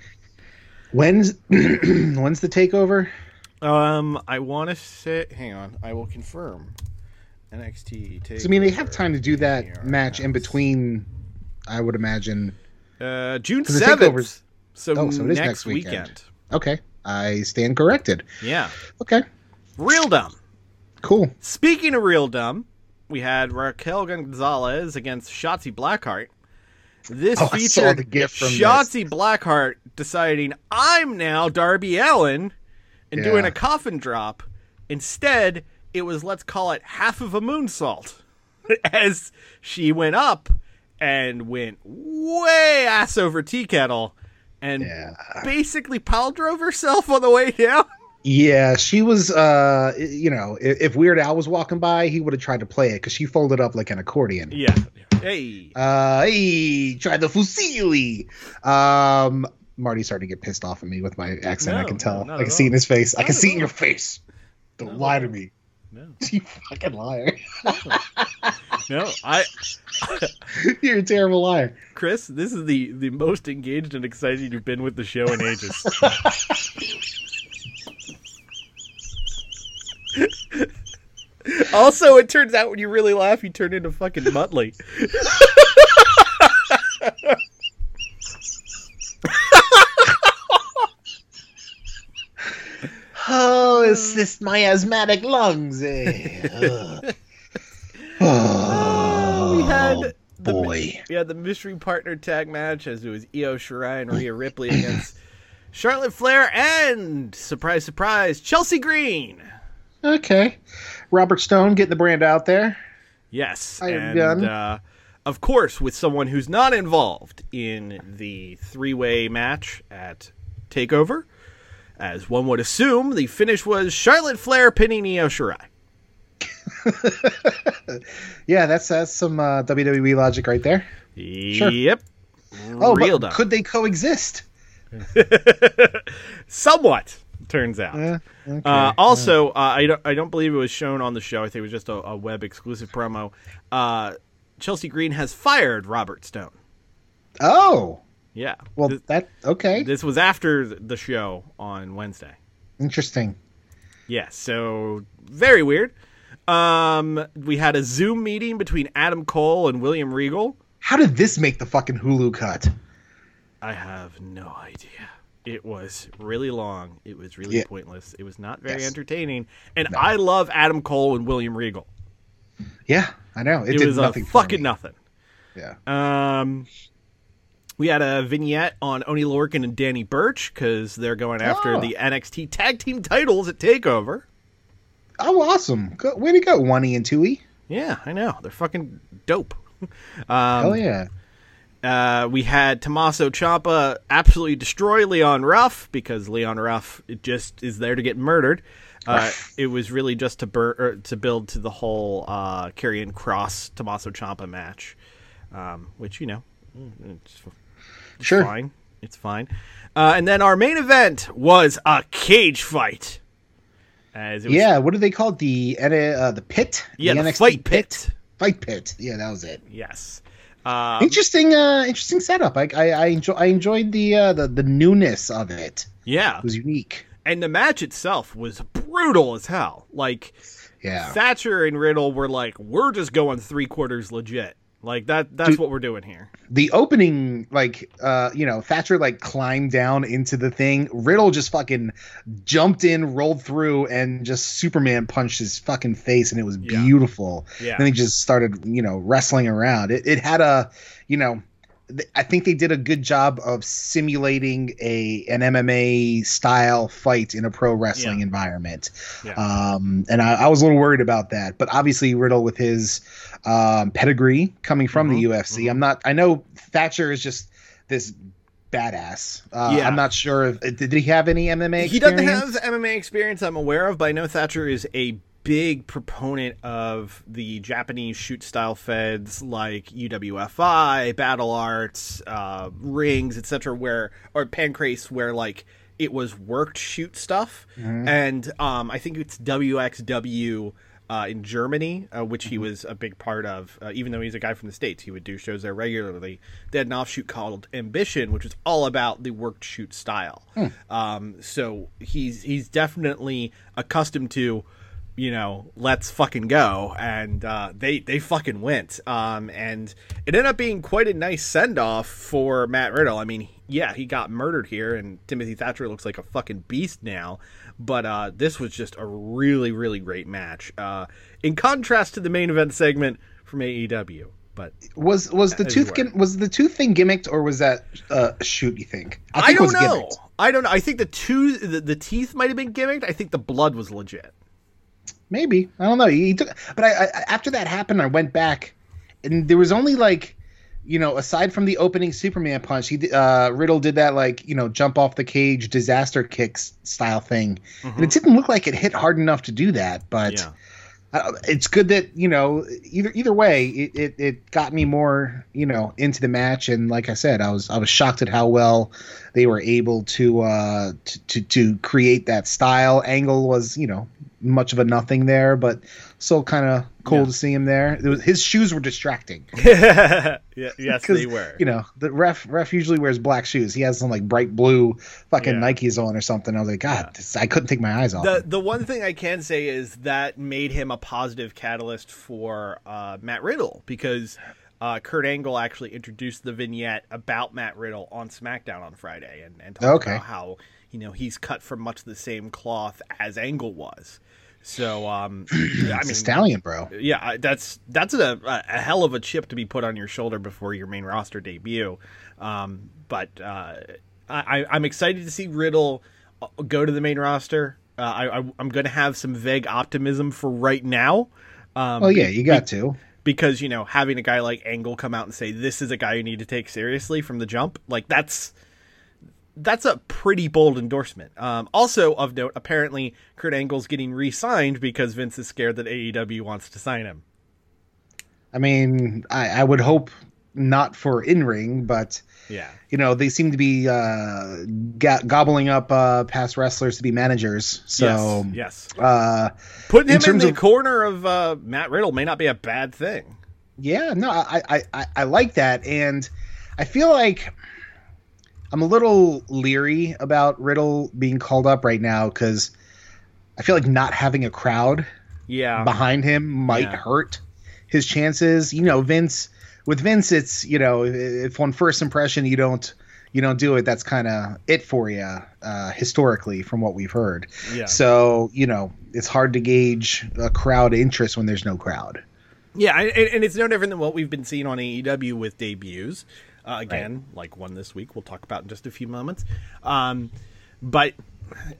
When's the takeover? I want to say, hang on, I will confirm. NXT takeover. So, I mean, they have time to do that match in between, I would imagine. June 7th. So it is next weekend. Okay. I stand corrected. Yeah. Okay. Real dumb. Cool. Speaking of real dumb, we had Raquel Gonzalez against Shotzi Blackheart. This featured the gift from Shotzi Blackheart deciding, I'm now Darby Allin, and doing a coffin drop. Instead, it was, let's call it, half of a moonsault as she went up and went way ass over tea kettle and basically pile drove herself on the way down. Yeah, she was, you know, if Weird Al was walking by, he would have tried to play it because she folded up like an accordion. Yeah. Hey. Hey, try the fusilli. Marty's starting to get pissed off at me with my accent. No, I can tell. I can see it in his face. I can see it in your face. Don't lie to me. No. You fucking liar. No, you're a terrible liar. Chris, this is the most engaged and excited you've been with the show in ages. Also, it turns out when you really laugh, you turn into fucking Muttley. Oh, it's just my asthmatic lungs. We had the mystery partner tag match, as it was Io Shirai and Rhea Ripley against Charlotte Flair and, surprise, surprise, Chelsea Green. Okay. Robert Stone getting the brand out there. Yes. And of course, with someone who's not involved in the three-way match at TakeOver, as one would assume, the finish was Charlotte Flair pinning Io Shirai. Yeah, that's some WWE logic right there. Sure. Yep. Oh, real dumb. Could they coexist? Somewhat, turns out. Okay. Also, I don't believe it was shown on the show. I think it was just a web exclusive promo. Chelsea Green has fired Robert Stone. Oh. Yeah. Well, okay. This was after the show on Wednesday. Interesting. Yeah, so very weird. We had a Zoom meeting between Adam Cole and William Regal. How did this make the fucking Hulu cut? I have no idea. It was really long. It was really pointless. It was not very entertaining. And I love Adam Cole and William Regal. Yeah, I know. It was nothing fucking nothing. Yeah. We had a vignette on Oney Lorcan and Danny Burch because they're going after the NXT tag team titles at TakeOver. Oh, awesome. Way to go, 1E and 2E. Yeah, I know. They're fucking dope. Hell yeah. We had Tommaso Ciampa absolutely destroy Leon Ruff because Leon Ruff just is there to get murdered. It was really just to build to the whole Karrion Kross Tommaso Ciampa match, which, you know, it's sure. fine. It's fine. And then our main event was a cage fight. What do they call it? The pit? Yeah, the fight pit. Fight pit. Yeah, that was it. Yes. Interesting setup. I enjoyed the newness of it. Yeah. It was unique. And the match itself was brutal as hell. Like, Thatcher and Riddle were like, we're just going 3/4 legit. Like, that's what we're doing here. The opening, like, Thatcher, like, climbed down into the thing. Riddle just fucking jumped in, rolled through, and just Superman punched his fucking face, and it was beautiful. Yeah. Then he just started, wrestling around. It had a, I think they did a good job of simulating an MMA-style fight in a pro wrestling environment. Yeah. And I was a little worried about that. But obviously, Riddle, with his pedigree coming from the UFC, I know Thatcher is just this badass. I'm not sure if – did he have any MMA experience? He doesn't have MMA experience I'm aware of, but I know Thatcher is a – big proponent of the Japanese shoot style feds like UWFI, Battle Arts, Rings, etc., or Pancrase, where like it was worked shoot stuff. Mm-hmm. And I think it's WXW in Germany, which he was a big part of. Even though he's a guy from the States, he would do shows there regularly. They had an offshoot called Ambition, which was all about the worked shoot style. Mm. So he's definitely accustomed to. Let's fucking go. And they fucking went. And it ended up being quite a nice send-off for Matt Riddle. I mean, yeah, he got murdered here, and Timothy Thatcher looks like a fucking beast now. But this was just a really, really great match. In contrast to the main event segment from AEW. But was the tooth thing gimmicked, or was that a shoot, you think? I don't know. I think the teeth might have been gimmicked. I think the blood was legit. Maybe. I don't know. But after that happened, I went back, and there was only like, aside from the opening Superman punch, Riddle did that like, jump off the cage disaster kicks style thing, and it didn't look like it hit hard enough to do that. But it's good that either way, it got me more into the match, and like I said, I was shocked at how well they were able to create that style. Angle was much of a nothing there, but still kind of cool to see him there. It was, his shoes were distracting. Yes, they were. You know, the ref usually wears black shoes. He has some like bright blue fucking Nikes on or something. I was like, God, this, I couldn't take my eyes off him. The one thing I can say is that made him a positive catalyst for Matt Riddle, because Kurt Angle actually introduced the vignette about Matt Riddle on SmackDown on Friday and talked about how, you know, he's cut from much the same cloth as Angle was. So, I mean, stallion, bro. Yeah, that's a hell of a chip to be put on your shoulder before your main roster debut. But I'm excited to see Riddle go to the main roster. I'm going to have some vague optimism for right now. You got to. Because, you know, having a guy like Angle come out and say, this is a guy you need to take seriously from the jump, like, that's a pretty bold endorsement. Also, of note, apparently Kurt Angle's getting re-signed because Vince is scared that AEW wants to sign him. I mean, I would hope not for in-ring, but, you know, they seem to be gobbling up past wrestlers to be managers. So, yes. Putting him in the corner of Matt Riddle may not be a bad thing. Yeah, no, I like that. And I feel like I'm a little leery about Riddle being called up right now because I feel like not having a crowd behind him might hurt his chances. You know, Vince, it's, you know, if on first impression you don't do it, that's kind of it for you historically from what we've heard. Yeah. So, you know, it's hard to gauge a crowd interest when there's no crowd. Yeah, and it's no different than what we've been seeing on AEW with debuts. Again, right. Like one this week, we'll talk about in just a few moments. But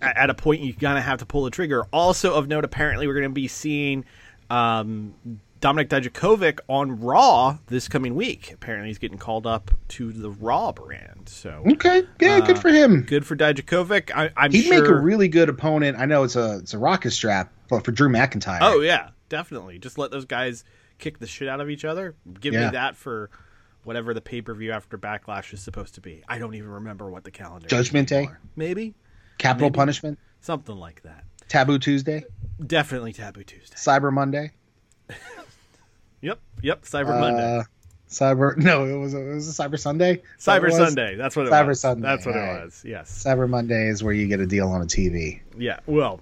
at a point, you kind of have to pull the trigger. Also of note, apparently we're going to be seeing Dominic Dijakovic on Raw this coming week. Apparently he's getting called up to the Raw brand. So okay, yeah, good for him. Good for Dijakovic. He'd make a really good opponent. I know it's a rocket strap, but for Drew McIntyre. Oh, yeah, definitely. Just let those guys kick the shit out of each other. Give me that for whatever the pay-per-view after Backlash is supposed to be. I don't even remember what the calendar is. Judgment Day? Maybe. Capital Punishment? Something like that. Taboo Tuesday? Definitely Taboo Tuesday. Cyber Monday? Yep. Cyber Monday. It was a Cyber Sunday? Cyber Sunday. That's what it was. Cyber Sunday. That's what it was, yes. Cyber Monday is where you get a deal on a TV. Yeah, well,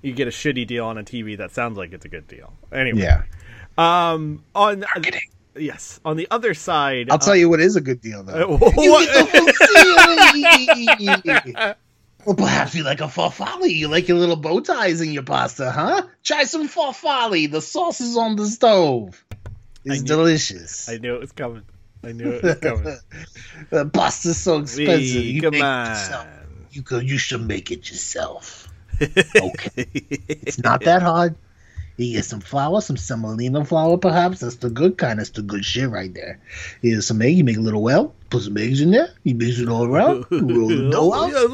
you get a shitty deal on a TV that sounds like it's a good deal. Anyway. Yeah. On marketing. Yes. On the other side, I'll tell you what is a good deal though. You get the whole well, perhaps you like a farfalle. You like your little bow ties in your pasta, huh? Try some farfalle. The sauce is on the stove. It's delicious. I knew it was coming. The pasta's so expensive. You should make it yourself. Okay. It's not that hard. You get some flour, some semolina flour, perhaps. That's the good kind. That's the good shit right there. You get some egg. You make a little well. Put some eggs in there. You mix it all around. You roll the dough out. You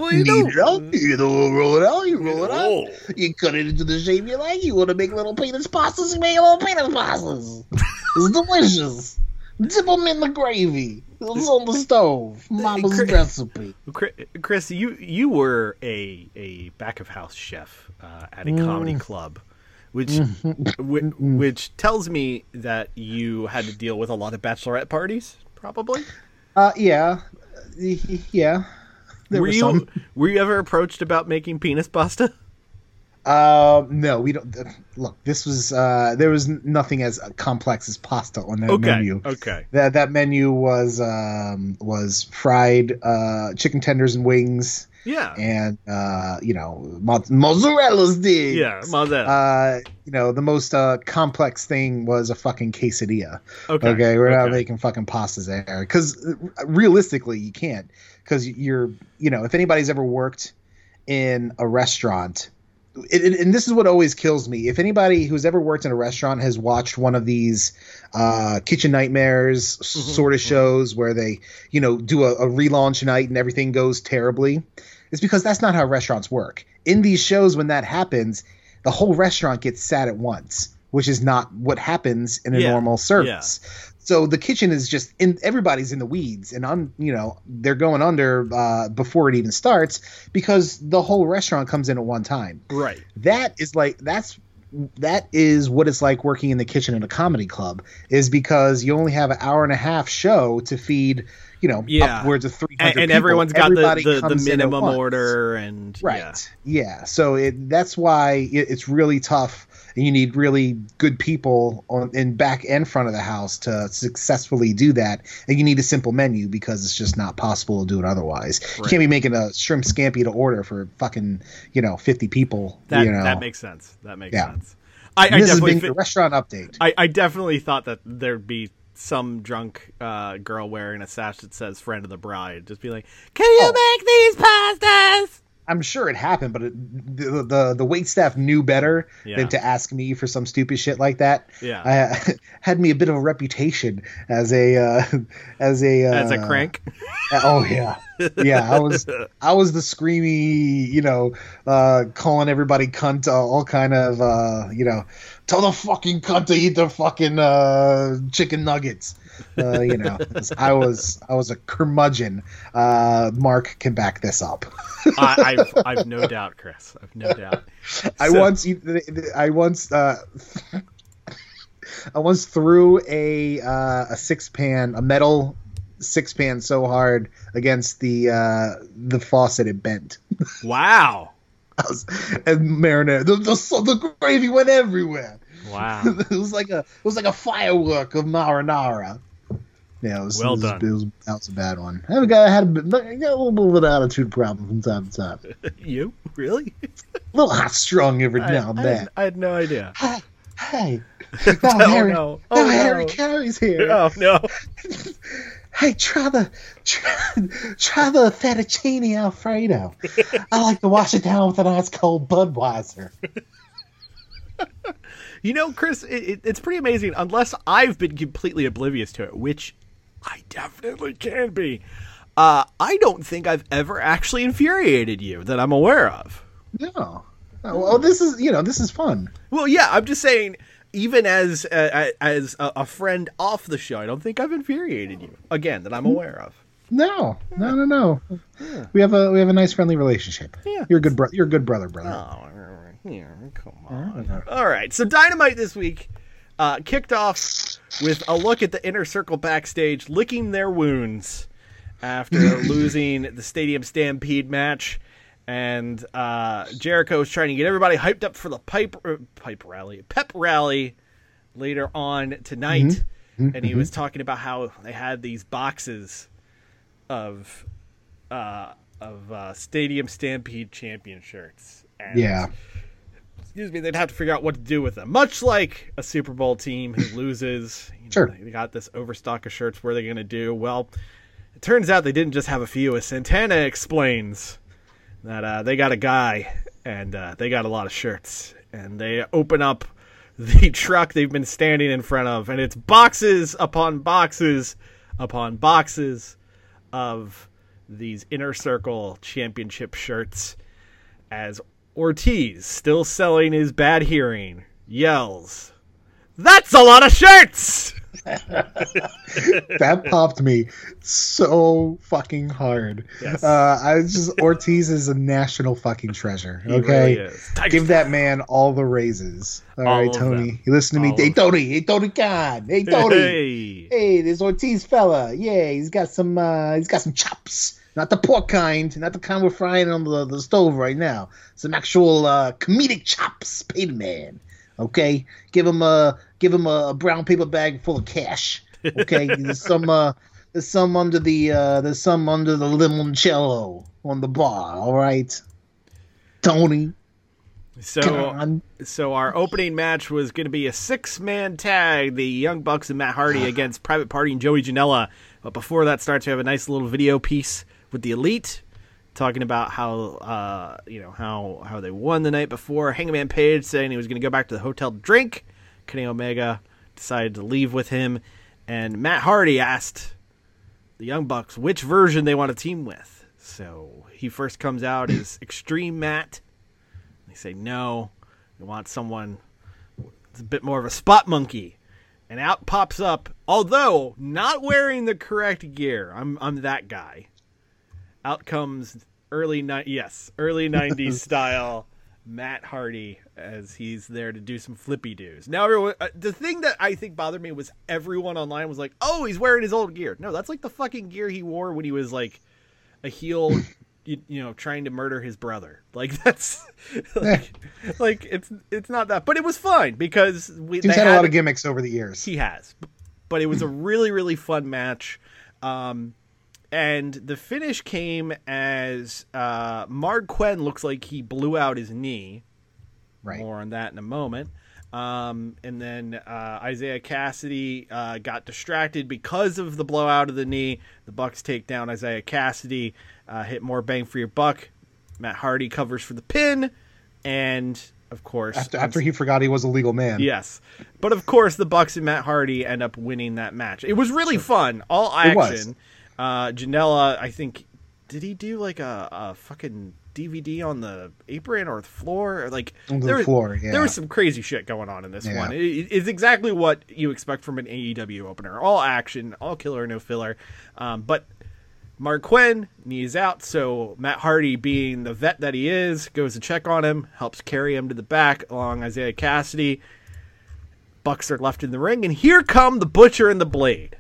roll it out. You cut it into the shape you like. You want to make little penis pastas? You make little penis pastas. It's delicious. Dip them in the gravy. It's on the stove. Mama's recipe. Chris, you were a back-of-house chef at a comedy club. Which tells me that you had to deal with a lot of bachelorette parties, probably. Yeah. Were you ever approached about making penis pasta? No, we don't. Look, this was there was nothing as complex as pasta on that menu. Okay. That menu was fried chicken tenders and wings. Yeah, and you know, mozzarella sticks. Yeah, mozzarella. You know, the most complex thing was a fucking quesadilla. Okay, we're not making fucking pastas there because realistically, you can't. Because if anybody's ever worked in a restaurant, and this is what always kills me. If anybody who's ever worked in a restaurant has watched one of these kitchen nightmares sort of shows where they, you know, do a relaunch night and everything goes terribly. It's because that's not how restaurants work. In these shows, when that happens, the whole restaurant gets sad at once, which is not what happens in a normal service. Yeah. So the kitchen is just in, everybody's in the weeds, and I'm, you know, they're going under before it even starts because the whole restaurant comes in at one time. Right. That is what it's like working in the kitchen at a comedy club, is because you only have an hour and a half show to feed, you know, upwards of 300 people. And everyone's got the minimum order. And right. Yeah. So that's why it's really tough. And you need really good people in back and front of the house to successfully do that. And you need a simple menu because it's just not possible to do it otherwise. Right. You can't be making a shrimp scampi to order for fucking, you know, 50 people. That makes sense. That makes sense. This has been the restaurant update. I definitely thought that there'd be some drunk girl wearing a sash that says "Friend of the Bride," just be like, "Can you make these pastas?" I'm sure it happened, but the waitstaff knew better than to ask me for some stupid shit like that. Yeah, I had me a bit of a reputation as a crank. I was the screamy, you know, calling everybody cunt, all kind of, you know, tell the fucking cunt to eat the fucking chicken nuggets. You know, I was a curmudgeon. Mark can back this up. I've no doubt, Chris. I've no doubt. I once threw a metal six pan so hard against the faucet it bent. Wow. And marinara, the gravy went everywhere. Wow. It was like a firework of marinara. Yeah, it was well done. That was a bad one. I had a little bit of an attitude problem from time to time. You? Really? A little hot strung every now and then. I had no idea. Hey. Harry Carey's here. Oh, no. Hey, try the fettuccine Alfredo. I like to wash it down with a nice cold Budweiser. You know, Chris, it's pretty amazing, unless I've been completely oblivious to it, which I definitely can be. I don't think I've ever actually infuriated you that I'm aware of. No. Well, this is fun. Well, yeah, I'm just saying, even as a friend off the show, I don't think I've infuriated you, again, that I'm aware of. No. Yeah. We have a nice friendly relationship. Yeah. You're a good brother. Oh, yeah, come on. All right. So Dynamite this week kicked off with a look at the Inner Circle backstage licking their wounds after losing the Stadium Stampede match. And Jericho is trying to get everybody hyped up for the pep rally later on tonight. Mm-hmm. And he was talking about how they had these boxes of Stadium Stampede champion shirts. And, excuse me, they'd have to figure out what to do with them. Much like a Super Bowl team who loses. You know, sure. They got this overstock of shirts. What are they going to do? Well, it turns out they didn't just have a few. As Santana explains, that they got a guy and they got a lot of shirts, and they open up the truck they've been standing in front of, and it's boxes upon boxes upon boxes of these Inner Circle championship shirts, as Ortiz, still selling his bad hearing, yells, "That's a lot of shirts!" That popped me so fucking hard. Yes. Ortiz is a national fucking treasure. Okay, he really is. Give that man all the raises. All right, Tony, you listen to me. Hey, Tony. Hey, Tony Khan. Hey, Tony. Hey, this Ortiz fella. Yeah, he's got some chops. Not the pork kind, not the kind we're frying on the stove right now. Some actual comedic chops, paid man. Okay, give him a brown paper bag full of cash. Okay, there's some under the limoncello on the bar. All right, Tony. So our opening match was going to be a 6-man tag: the Young Bucks and Matt Hardy against Private Party and Joey Janela. But before that starts, we have a nice little video piece with the Elite, talking about how they won the night before. Hangman Page saying he was going to go back to the hotel to drink. Kenny Omega decided to leave with him, and Matt Hardy asked the Young Bucks which version they want to team with. So he first comes out as Extreme Matt. They say no, we want someone that's a bit more of a spot monkey. and out pops up, although not wearing the correct gear. I'm that guy. Out comes early 90s style Matt Hardy, as he's there to do some flippy doos. Now, everyone, the thing that I think bothered me was everyone online was like, oh, he's wearing his old gear. No, that's like the fucking gear he wore when he was like a heel, you know, trying to murder his brother. Like, that's like it's not that, but it was fun because he's had a lot of gimmicks over the years. He has, but it was a really, really fun match. And the finish came as Marg Quen looks like he blew out his knee. Right. More on that in a moment. And then Isaiah Cassidy got distracted because of the blowout of the knee. The Bucks take down Isaiah Cassidy, hit more bang for your buck. Matt Hardy covers for the pin. And, of course... After he forgot he was a legal man. Yes. But, of course, the Bucks and Matt Hardy end up winning that match. It was really fun. All action. Janela, I think, did he do like a fucking DVD on the apron or the floor? Or like on the floor, yeah. There was some crazy shit going on in this one. It's exactly what you expect from an AEW opener. All action, all killer, no filler. But Marg Quen, knees out, so Matt Hardy, being the vet that he is, goes to check on him, helps carry him to the back along Isaiah Cassidy. Bucks are left in the ring, and here come the Butcher and the Blade.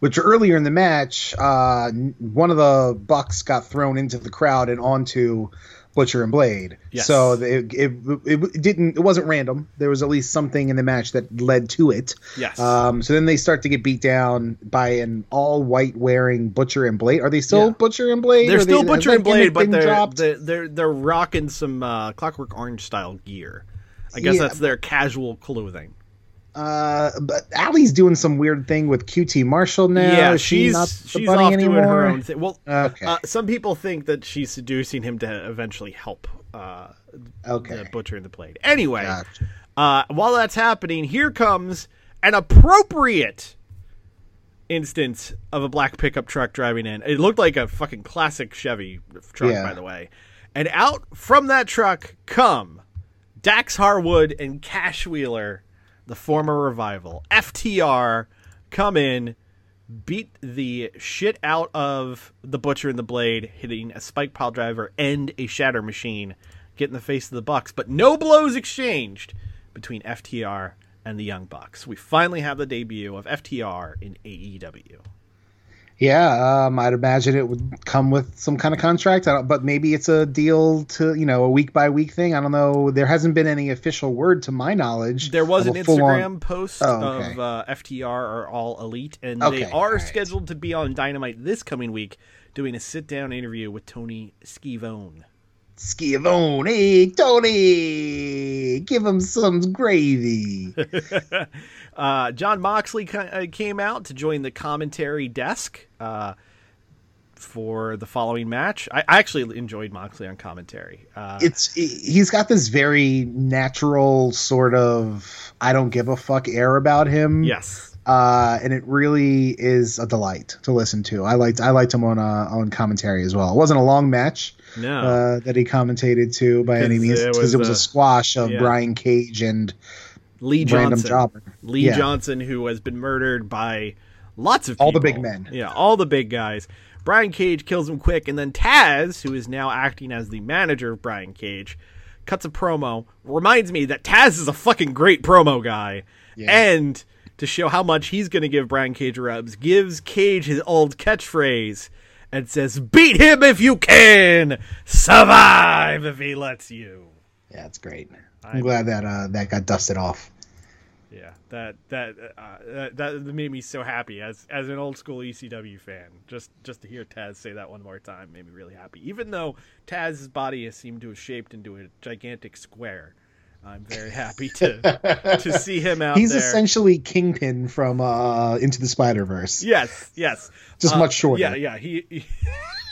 Which earlier in the match, one of the Bucks got thrown into the crowd and onto Butcher and Blade. Yes. So it wasn't random. There was at least something in the match that led to it. Yes. So then they start to get beat down by an all white wearing Butcher and Blade. Are they still Butcher and Blade? They're still Butcher and Blade, but they're rocking some Clockwork Orange style gear. I guess that's their casual clothing. But Allie's doing some weird thing with QT Marshall now. Yeah, she's not the bunny off anymore? Doing her own thing. Well, okay. Some people think that she's seducing him to eventually help the Butcher and the Blade. Anyway, gotcha. While that's happening, here comes an appropriate instance of a black pickup truck driving in. It looked like a fucking classic Chevy truck, by the way. And out from that truck come Dax Harwood and Cash Wheeler, the former Revival. FTR come in, beat the shit out of the Butcher and the Blade, hitting a spike pile driver and a shatter machine, get in the face of the Bucks, but no blows exchanged between FTR and the Young Bucks. We finally have the debut of FTR in AEW. Yeah, I'd imagine it would come with some kind of contract, but maybe it's a deal to, you know, a week-by-week thing. I don't know. There hasn't been any official word to my knowledge. There was an Instagram post of FTR or All Elite, and they are scheduled to be on Dynamite this coming week doing a sit-down interview with Tony Schiavone. Schiavone, Tony, give him some gravy. John Moxley came out to join the commentary desk for the following match. I actually enjoyed Moxley on commentary. He's got this very natural sort of I don't give a fuck air about him. Yes. And it really is a delight to listen to. I liked him on commentary as well. It wasn't a long match that he commentated to by any means, because it was a squash of Brian Cage and Lee Johnson. Random jobber. Lee Johnson, who has been murdered by lots of people. All the big men. Yeah, all the big guys. Brian Cage kills him quick, and then Taz, who is now acting as the manager of Brian Cage, cuts a promo. Reminds me that Taz is a fucking great promo guy. Yeah. And to show how much he's going to give Brian Cage rubs, gives Cage his old catchphrase and says, "Beat him if you can, survive if he lets you." Yeah, it's great. I'm glad that that got dusted off. Yeah, that made me so happy as an old school ECW fan. Just to hear Taz say that one more time made me really happy. Even though Taz's body has seemed to have shaped into a gigantic square, I'm very happy to see him out. He's there. He's essentially Kingpin from Into the Spider-Verse. Yes. Just much shorter. Yeah. He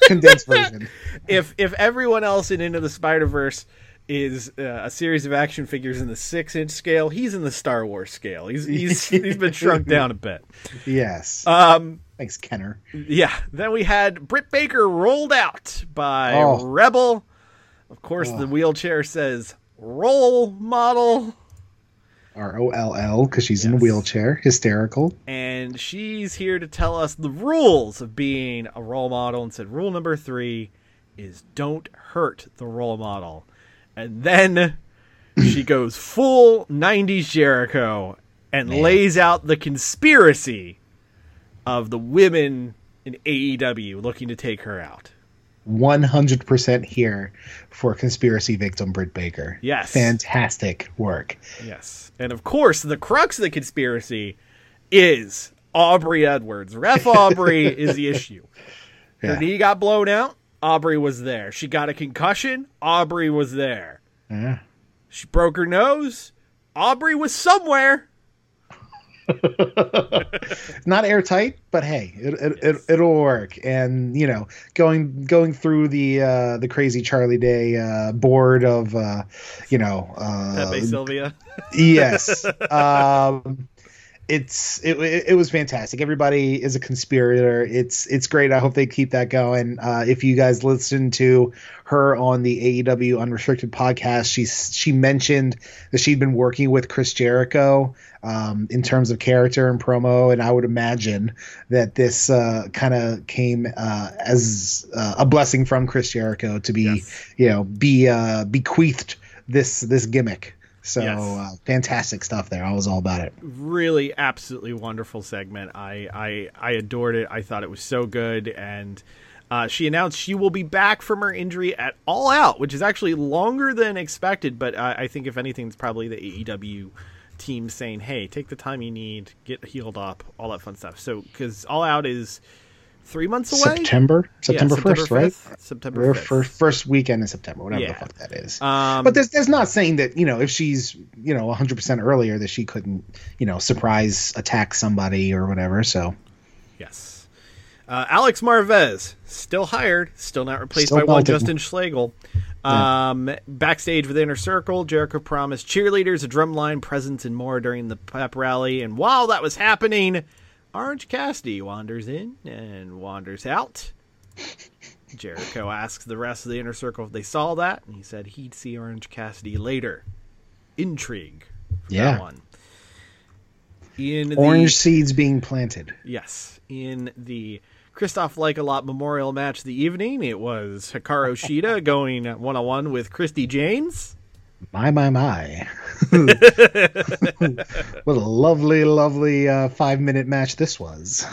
condensed version. If everyone else in Into the Spider-Verse is a series of action figures in the 6-inch scale, he's in the Star Wars scale. He's been shrunk down a bit. Yes. Thanks, Kenner. Yeah. Then we had Britt Baker rolled out by Rebel. Of course, the wheelchair says, "Role model." or OLL, because she's in a wheelchair, hysterical. And she's here to tell us the rules of being a role model, and said rule number 3 is don't hurt the role model. And then she goes full 90s Jericho and lays out the conspiracy of the women in AEW looking to take her out. 100% here for conspiracy victim Britt Baker. Yes. Fantastic work. Yes. And of course, the crux of the conspiracy is Aubrey Edwards. Ref Aubrey is the issue. Her knee got blown out. Aubrey was there. She got a concussion. Aubrey was there. Yeah. She broke her nose. Aubrey was somewhere. Not airtight, but hey, it'll work. And you know, going through the crazy Charlie Day board of Pepe Sylvia. Yes. It was fantastic. Everybody is a conspirator. It's great. I hope they keep that going. If you guys listen to her on the AEW Unrestricted podcast, she mentioned that she'd been working with Chris Jericho in terms of character and promo, and I would imagine that this kind of came as a blessing from Chris Jericho to be bequeathed this gimmick. So fantastic stuff there. I was all about it. Really, absolutely wonderful segment. I adored it. I thought it was so good. And she announced she will be back from her injury at All Out, which is actually longer than expected. But I think, if anything, it's probably the AEW team saying, hey, take the time you need, get healed up, all that fun stuff. So because All Out is 3 months away? September 1st, right? September 5th. First weekend in September, whatever the fuck that is. But there's not saying that, if she's, 100% earlier, that she couldn't, surprise attack somebody or whatever, so. Yes. Alex Marvez, still hired, still not replaced by one Justin Schlegel. Backstage with Inner Circle, Jericho promised cheerleaders a drumline presence and more during the pep rally, and while that was happening, Orange Cassidy wanders in and wanders out. Jericho asks the rest of the Inner Circle if they saw that, and he said he'd see Orange Cassidy later. Intrigue. That one. Orange seeds being planted. Yes. In the Christoph Lykolot Memorial match of the evening, it was Hikaru Shida going one-on-one with Christy Janes. My. What a lovely 5-minute match this was.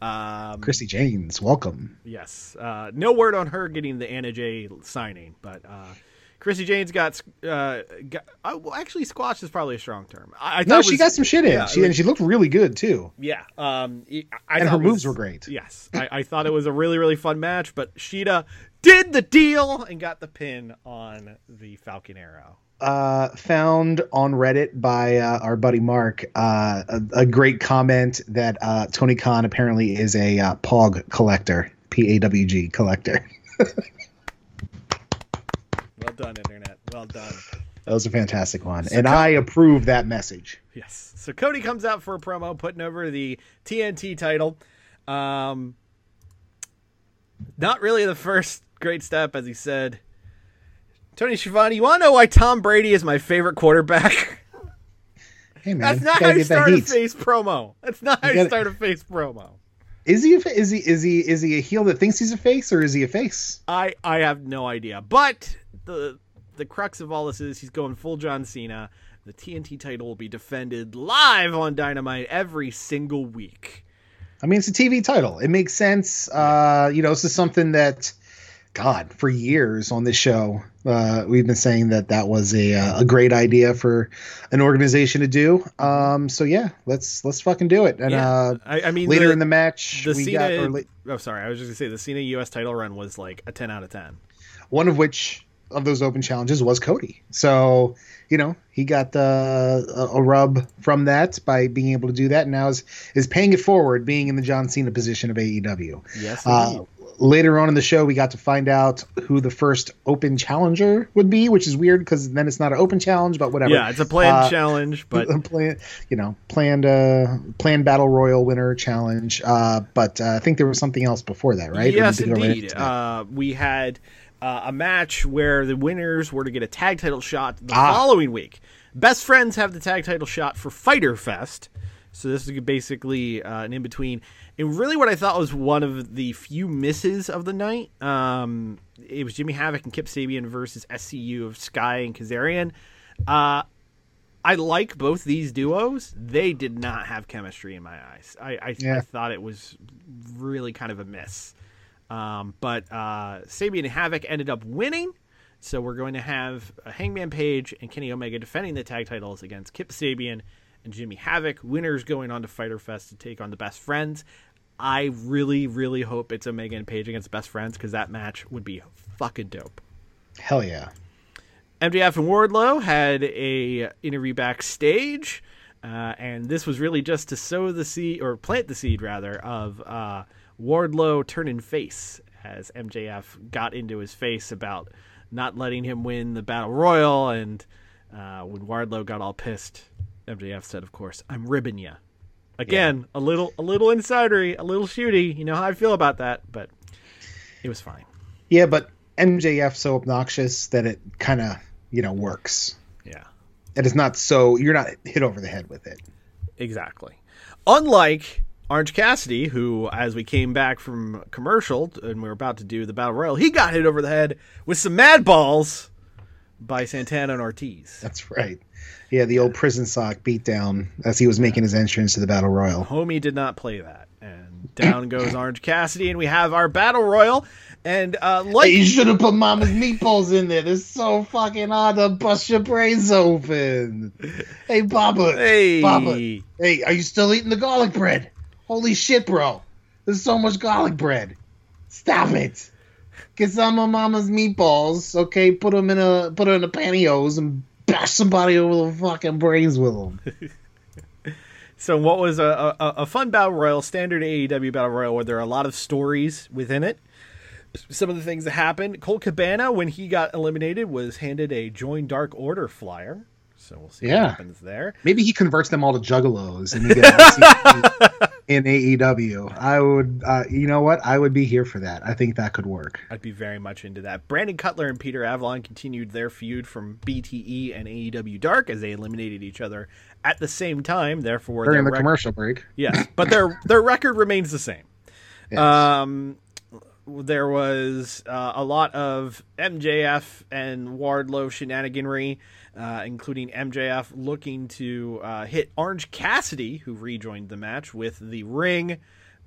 Yeah. Christy Janes, welcome. Yes. No word on her getting the Anna Jay signing, but Christy Janes got squashed is probably a strong term. She got some shit in. She looked really good too. Yeah. And her moves were great. Yes. I thought it was a really, really fun match, but Shida did the deal and got the pin on the Falcon Arrow. Found on Reddit by our buddy Mark, a great comment that Tony Khan apparently is a POG collector, PAWG collector. Well done, Internet. Well done. That was a fantastic one. So and I approve that message. Yes. So Cody comes out for a promo, putting over the TNT title. Not really the first great step, as he said. Tony Schiavone, you want to know why Tom Brady is my favorite quarterback? Hey man, that's not how you start a face promo. Is he a heel that thinks he's a face, or is he a face? I have no idea. But the crux of all this is he's going full John Cena. The TNT title will be defended live on Dynamite every single week. I mean, it's a TV title. It makes sense. This is something that, God, for years on this show, we've been saying that was a great idea for an organization to do. Let's fucking do it. And later in the match, I was just gonna say the Cena U.S. title run was like a 10 out of 10. One of which of those open challenges was Cody. So he got a rub from that by being able to do that, and now is paying it forward, being in the John Cena position of AEW. Yes. Later on in the show, we got to find out who the first open challenger would be, which is weird because then it's not an open challenge, but whatever. Yeah, it's a planned challenge, but planned battle royal winner challenge. But I think there was something else before that, right? Yes, indeed. We had a match where the winners were to get a tag title shot the following week. Best Friends have the tag title shot for Fyter Fest. So this is basically an in-between. And really what I thought was one of the few misses of the night. It was Jimmy Havoc and Kip Sabian versus SCU of Sky and Kazarian. I like both these duos. They did not have chemistry in my eyes. I thought it was really kind of a miss. But Sabian and Havoc ended up winning. So we're going to have Hangman Page and Kenny Omega defending the tag titles against Kip Sabian and Jimmy Havoc. Winners going on to Fyter Fest to take on the Best Friends. I really, really hope it's Omega and Page against Best Friends because that match would be fucking dope. Hell yeah. MJF and Wardlow had a interview backstage, and this was really just to sow the seed, or plant the seed, rather, of Wardlow turning face as MJF got into his face about not letting him win the Battle Royal, and when Wardlow got all pissed, MJF said, of course, I'm ribbing ya. Again, yeah. a little insidery, a little shooty. You know how I feel about that, but it was fine. Yeah, but MJF so obnoxious that it kind of... works. Yeah. And it's not so... You're not hit over the head with it. Exactly. Unlike Orange Cassidy, who, as we came back from commercial, and we were about to do the Battle Royal, he got hit over the head with some mad balls by Santana and Ortiz. That's right. Yeah, the old prison sock beatdown as he was making his entrance to the Battle Royal. Homie did not play that. And down goes Orange Cassidy, and we have our Battle Royal. And you should have put Mama's Meatballs in there. It's so fucking hard to bust your brains open. Hey, Baba. Hey. Baba. Hey, are you still eating the garlic bread? Holy shit, bro. There's so much garlic bread. Stop it. Get some of Mama's Meatballs, okay? Put them in a pantyhose and bash somebody over the fucking brains with them. So what was a fun Battle Royal, standard AEW Battle Royal, where there are a lot of stories within it. Some of the things that happened. Colt Cabana, when he got eliminated, was handed a Join Dark Order flyer. So we'll see what happens there. Maybe he converts them all to Juggalos and in AEW. I would, I would be here for that. I think that could work. I'd be very much into that. Brandon Cutler and Peter Avalon continued their feud from BTE and AEW Dark as they eliminated each other at the same time. Therefore, during the commercial break. Yes, but their record remains the same. Yes. There was a lot of MJF and Wardlow shenaniganry, including MJF looking to hit Orange Cassidy, who rejoined the match with the ring.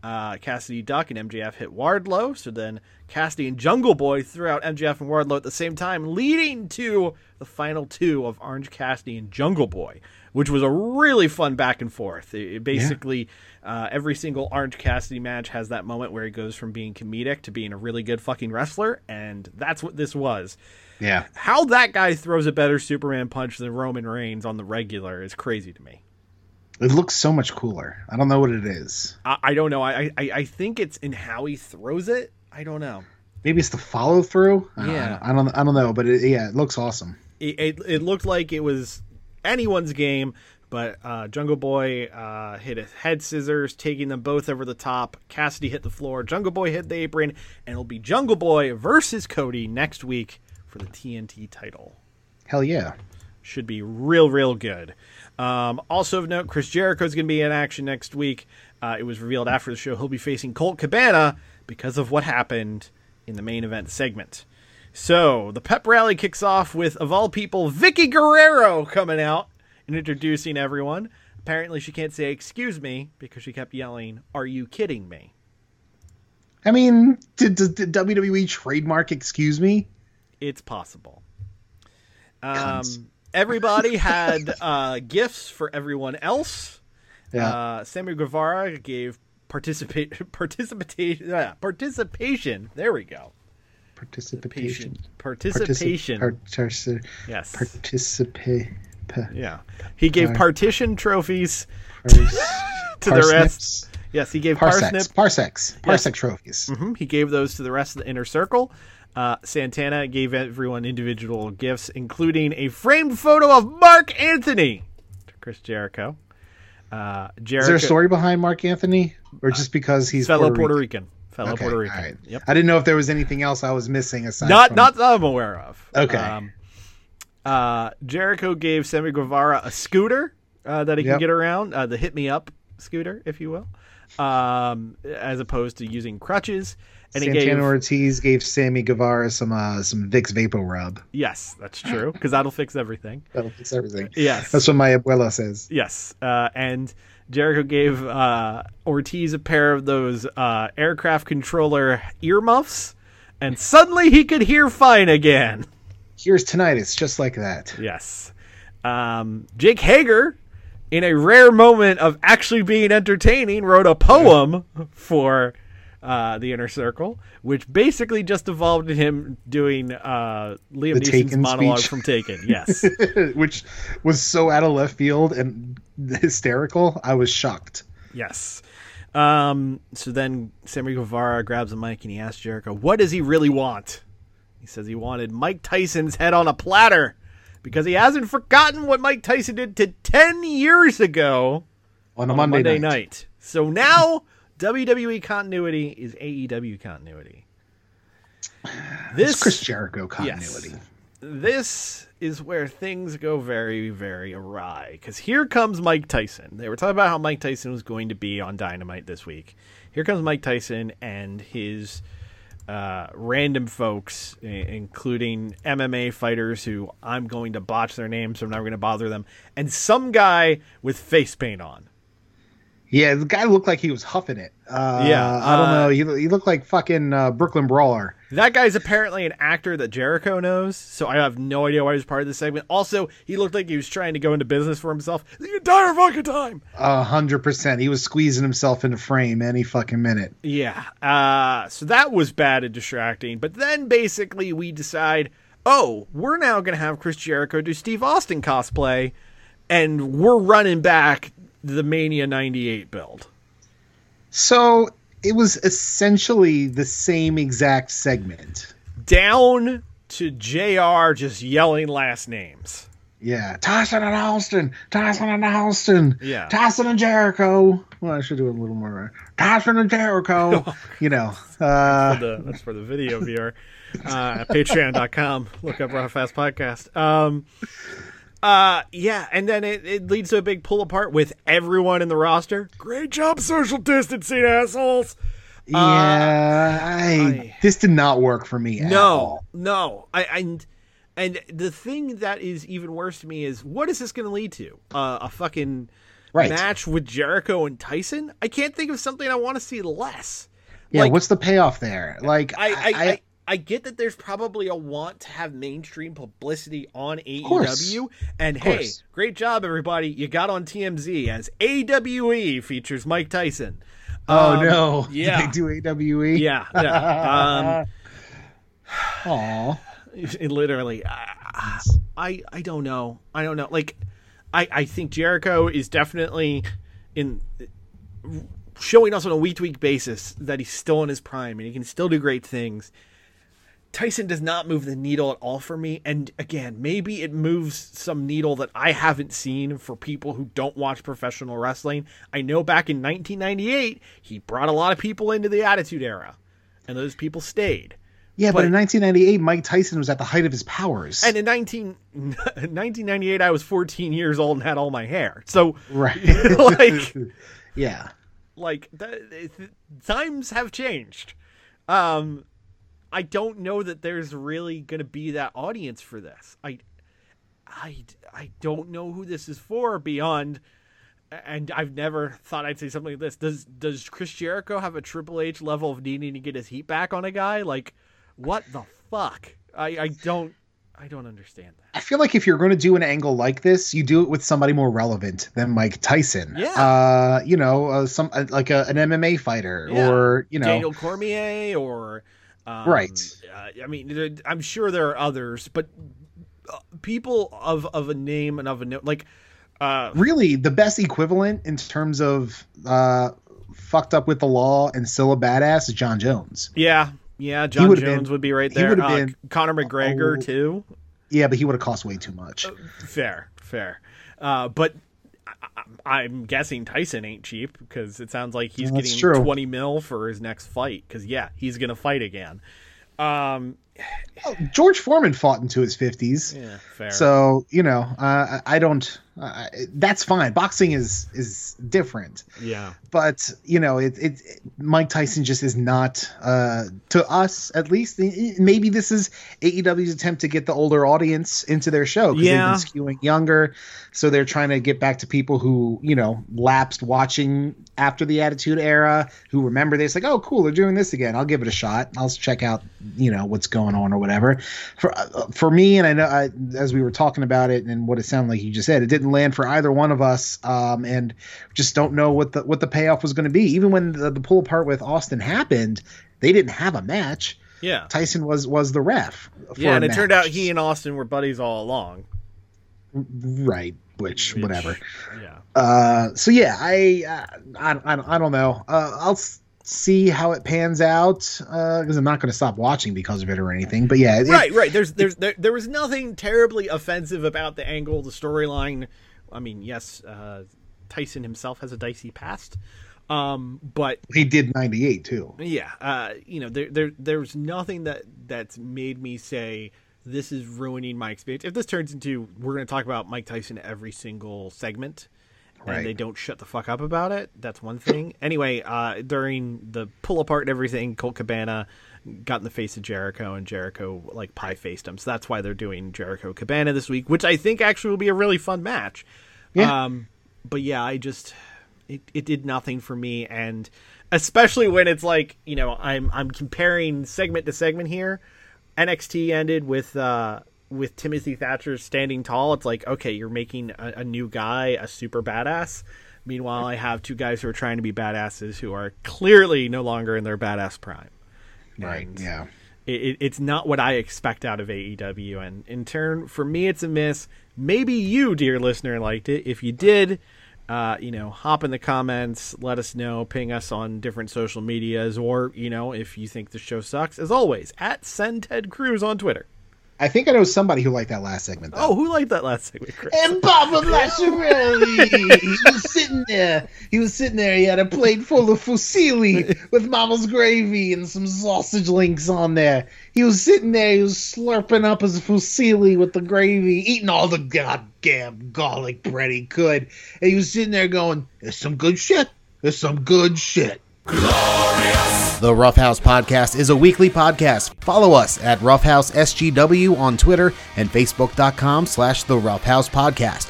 Cassidy ducked and MJF hit Wardlow. So then Cassidy and Jungle Boy threw out MJF and Wardlow at the same time, leading to the final two of Orange Cassidy and Jungle Boy, which was a really fun back and forth. It basically, every single Orange Cassidy match has that moment where he goes from being comedic to being a really good fucking wrestler, and that's what this was. Yeah. How that guy throws a better Superman punch than Roman Reigns on the regular is crazy to me. It looks so much cooler. I don't know what it is. I don't know. I think it's in how he throws it. I don't know. Maybe it's the follow through. Yeah. I don't know, but it looks awesome. It looked like it was anyone's game, but Jungle Boy hit a head scissors, taking them both over the top. Cassidy hit the floor, Jungle Boy hit the apron, and it'll be Jungle Boy versus Cody next week for the TNT title. Hell yeah. Should be real, real good. Also of note, Chris Jericho's going to be in action next week. It was revealed after the show he'll be facing Colt Cabana because of what happened in the main event segment. So, the pep rally kicks off with, of all people, Vicky Guerrero coming out and introducing everyone. Apparently, she can't say, excuse me, because she kept yelling, are you kidding me? I mean, did WWE trademark excuse me? It's possible. Everybody had gifts for everyone else. Yeah. Sammy Guevara gave participation. There we go. He gave partition trophies to the rest. Yes, he gave parsec trophies. Mm-hmm. He gave those to the rest of the inner circle. Santana gave everyone individual gifts, including a framed photo of Mark Anthony to Chris Jericho. Jericho. Is there a story behind Mark Anthony, or just because he's fellow Puerto Rican? Puerto Rican. All right. Yep. I didn't know if there was anything else I was missing aside. Not that I'm aware of. Okay. Jericho gave Sammy Guevara a scooter that he can get around, the hit me up scooter, if you will, as opposed to using crutches. And Santana Ortiz gave Sammy Guevara some Vicks VapoRub. Yes, that's true, because that'll fix everything. That'll fix everything. Yes. That's what my abuela says. Yes. And Jericho gave Ortiz a pair of those aircraft controller earmuffs, and suddenly he could hear fine again. Here's tinnitus, just like that. Yes. Jake Hager, in a rare moment of actually being entertaining, wrote a poem for... the Inner Circle, which basically just evolved in him doing Liam Neeson's monologue speech from Taken. Yes. Which was so out of left field and hysterical. I was shocked. Yes. So then Sammy Guevara grabs a mic and he asks Jericho, what does he really want? He says he wanted Mike Tyson's head on a platter because he hasn't forgotten what Mike Tyson did to 10 years ago on a Monday night. So now... WWE continuity is AEW continuity. It's Chris Jericho continuity. Yes, this is where things go very, very awry. Because here comes Mike Tyson. They were talking about how Mike Tyson was going to be on Dynamite this week. Here comes Mike Tyson and his random folks, including MMA fighters who I'm going to botch their names, so I'm never going to bother them. And some guy with face paint on. Yeah, the guy looked like he was huffing it. I don't know. He looked like fucking Brooklyn Brawler. That guy's apparently an actor that Jericho knows, so I have no idea why he was part of this segment. Also, he looked like he was trying to go into business for himself the entire fucking time. 100%. He was squeezing himself into frame any fucking minute. Yeah. So that was bad and distracting. But then basically we decide, we're now going to have Chris Jericho do Steve Austin cosplay, and we're running back the Mania 98 build. So it was essentially the same exact segment. Down to JR just yelling last names. Yeah. Tyson and Austin. Yeah. Tyson and Jericho. Well, I should do it a little more. Tyson and Jericho. You know. That's for the video viewer. At patreon.com. Look up Rough House Podcast. And then it leads to a big pull apart with everyone in the roster. Great job, social distancing assholes. Yeah, this did not work for me at all. No. And the thing that is even worse to me is, what is this going to lead to? A fucking match with Jericho and Tyson? I can't think of something I want to see less. Yeah, what's the payoff there? Like, I get that there's probably a want to have mainstream publicity on AEW. And hey, great job, everybody. You got on TMZ as AWE features Mike Tyson. Oh, no. Yeah. Did they do AWE? Yeah. No. Literally. I don't know. I don't know. Like, I think Jericho is definitely showing us on a week-to-week basis that he's still in his prime and he can still do great things. Tyson does not move the needle at all for me. And again, maybe it moves some needle that I haven't seen for people who don't watch professional wrestling. I know back in 1998, he brought a lot of people into the Attitude Era, and those people stayed. Yeah, but in 1998, Mike Tyson was at the height of his powers. And in 1998, I was 14 years old and had all my hair. So, times have changed. I don't know that there's really going to be that audience for this. I don't know who this is for beyond, and I've never thought I'd say something like this. Does Chris Jericho have a Triple H level of needing to get his heat back on a guy? Like, what the fuck? I don't understand that. I feel like if you're going to do an angle like this, you do it with somebody more relevant than Mike Tyson. Yeah. An MMA fighter or, Daniel Cormier or... I'm sure there are others, but people of a name and of a note, like really the best equivalent in terms of fucked up with the law and still a badass is John Jones. John Jones would be right there. He would have been Conor McGregor too. Yeah, but he would have cost way too much. Fair. But I'm guessing Tyson ain't cheap because it sounds like he's getting $20 million for his next fight. Because he's gonna fight again. George Foreman fought into his 50s. Yeah, fair. So, you know, I don't. That's fine. Boxing is different. Yeah. But, you know, Mike Tyson just is not, to us at least. Maybe this is AEW's attempt to get the older audience into their show, because they've been skewing younger. So they're trying to get back to people who, you know, lapsed watching after the Attitude Era, who remember this, like, oh, cool, they're doing this again. I'll give it a shot. I'll check out, you know, what's going on or whatever. For me, and I know as we were talking about it and what it sounded like you just said, it didn't land for either one of us, and just don't know what the payoff was going to be. Even when the pull apart with Austin happened, they didn't have a match. Yeah, Tyson was the ref. And it turned out he and Austin were buddies all along. Right. Which whatever. Yeah. So yeah, I don't know. I'll see how it pans out, because I'm not going to stop watching because of it or anything. But yeah, right. There was nothing terribly offensive about the angle, the storyline. I mean, yes, Tyson himself has a dicey past, but he did 98 too. Yeah, you know, there's nothing that's made me say, this is ruining my experience. If this turns into, we're going to talk about Mike Tyson every single segment, right, and they don't shut the fuck up about it, that's one thing. Anyway, during the pull apart and everything, Colt Cabana got in the face of Jericho, and Jericho like pie faced him. So that's why they're doing Jericho Cabana this week, which I think actually will be a really fun match. Yeah. But yeah, I just, it did nothing for me. And especially when it's like, you know, I'm comparing segment to segment here. NXT ended with Timothy Thatcher standing tall. It's like, okay, you're making a new guy a super badass. Meanwhile, I have two guys who are trying to be badasses who are clearly no longer in their badass prime. Right. And yeah. It's not what I expect out of AEW. And in turn, for me, it's a miss. Maybe you, dear listener, liked it. If you did, you know, hop in the comments, let us know, ping us on different social medias, or, you know, if you think the show sucks, as always, @SendTedCruz on Twitter. I think I know somebody who liked that last segment, though. Oh, who liked that last segment, Chris? And Papa Lasciarelli! He was sitting there, he had a plate full of fusilli with mama's gravy and some sausage links on there. He was sitting there, he was slurping up his fusilli with the gravy, eating all the goddamn garlic bread he could. And he was sitting there going, "It's some good shit. It's some good shit." Glorious. The Rough House Podcast is a weekly podcast. Follow us at @RoughhouseSGW on Twitter and Facebook.com/The Rough House Podcast.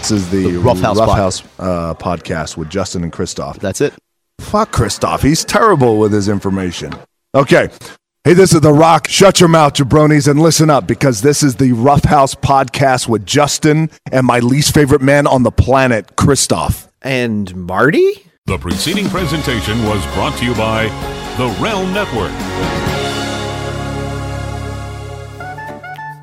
This is the Rough House podcast with Justin and Christoph. That's it. Fuck Christoph. He's terrible with his information. Okay. Hey, this is The Rock. Shut your mouth, jabronis, and listen up, because this is the Rough House podcast with Justin and my least favorite man on the planet, Christoph. And Marty? The preceding presentation was brought to you by the Realm Network.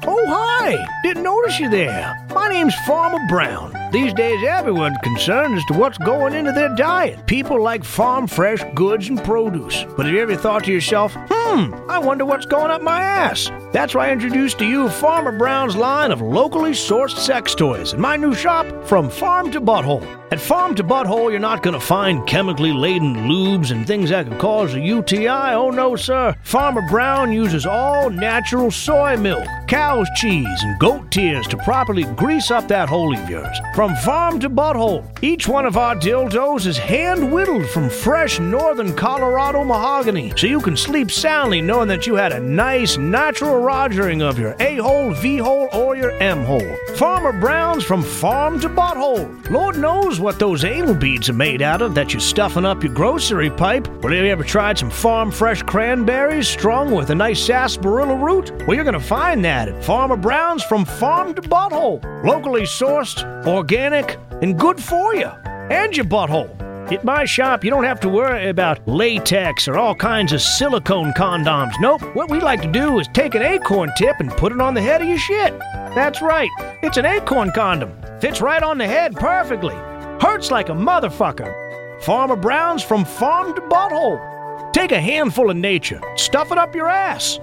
Oh, hi! Didn't notice you there. My name's Farmer Brown. These days, everyone's concerned as to what's going into their diet. People like farm fresh goods and produce. But have you ever thought to yourself, I wonder what's going up my ass? That's why I introduced to you Farmer Brown's line of locally sourced sex toys in my new shop, From Farm to Butthole. At Farm to Butthole, you're not going to find chemically laden lubes and things that could cause a UTI. Oh, no, sir. Farmer Brown uses all natural soy milk, cow's cheese, and goat tears to properly grease up that hole of yours. From Farm to Butthole, each one of our dildos is hand-whittled from fresh northern Colorado mahogany, so you can sleep soundly knowing that you had a nice natural rogering of your A-hole, V-hole, or your M-hole. Farmer Brown's From Farm to Butthole. Lord knows what those anal beads are made out of that you're stuffing up your grocery pipe. Well, have you ever tried some farm-fresh cranberries strung with a nice sarsaparilla root? Well, you're going to find that at Farmer Brown's From Farm to Butthole. Locally sourced, organic, and good for you and your butthole. At my shop, you don't have to worry about latex or all kinds of silicone condoms. Nope, what we like to do is take an acorn tip and put it on the head of your shit. That's right, it's an acorn condom. Fits right on the head perfectly. Hurts like a motherfucker. Farmer Brown's from farm to butthole. Take a handful of nature, stuff it up your ass.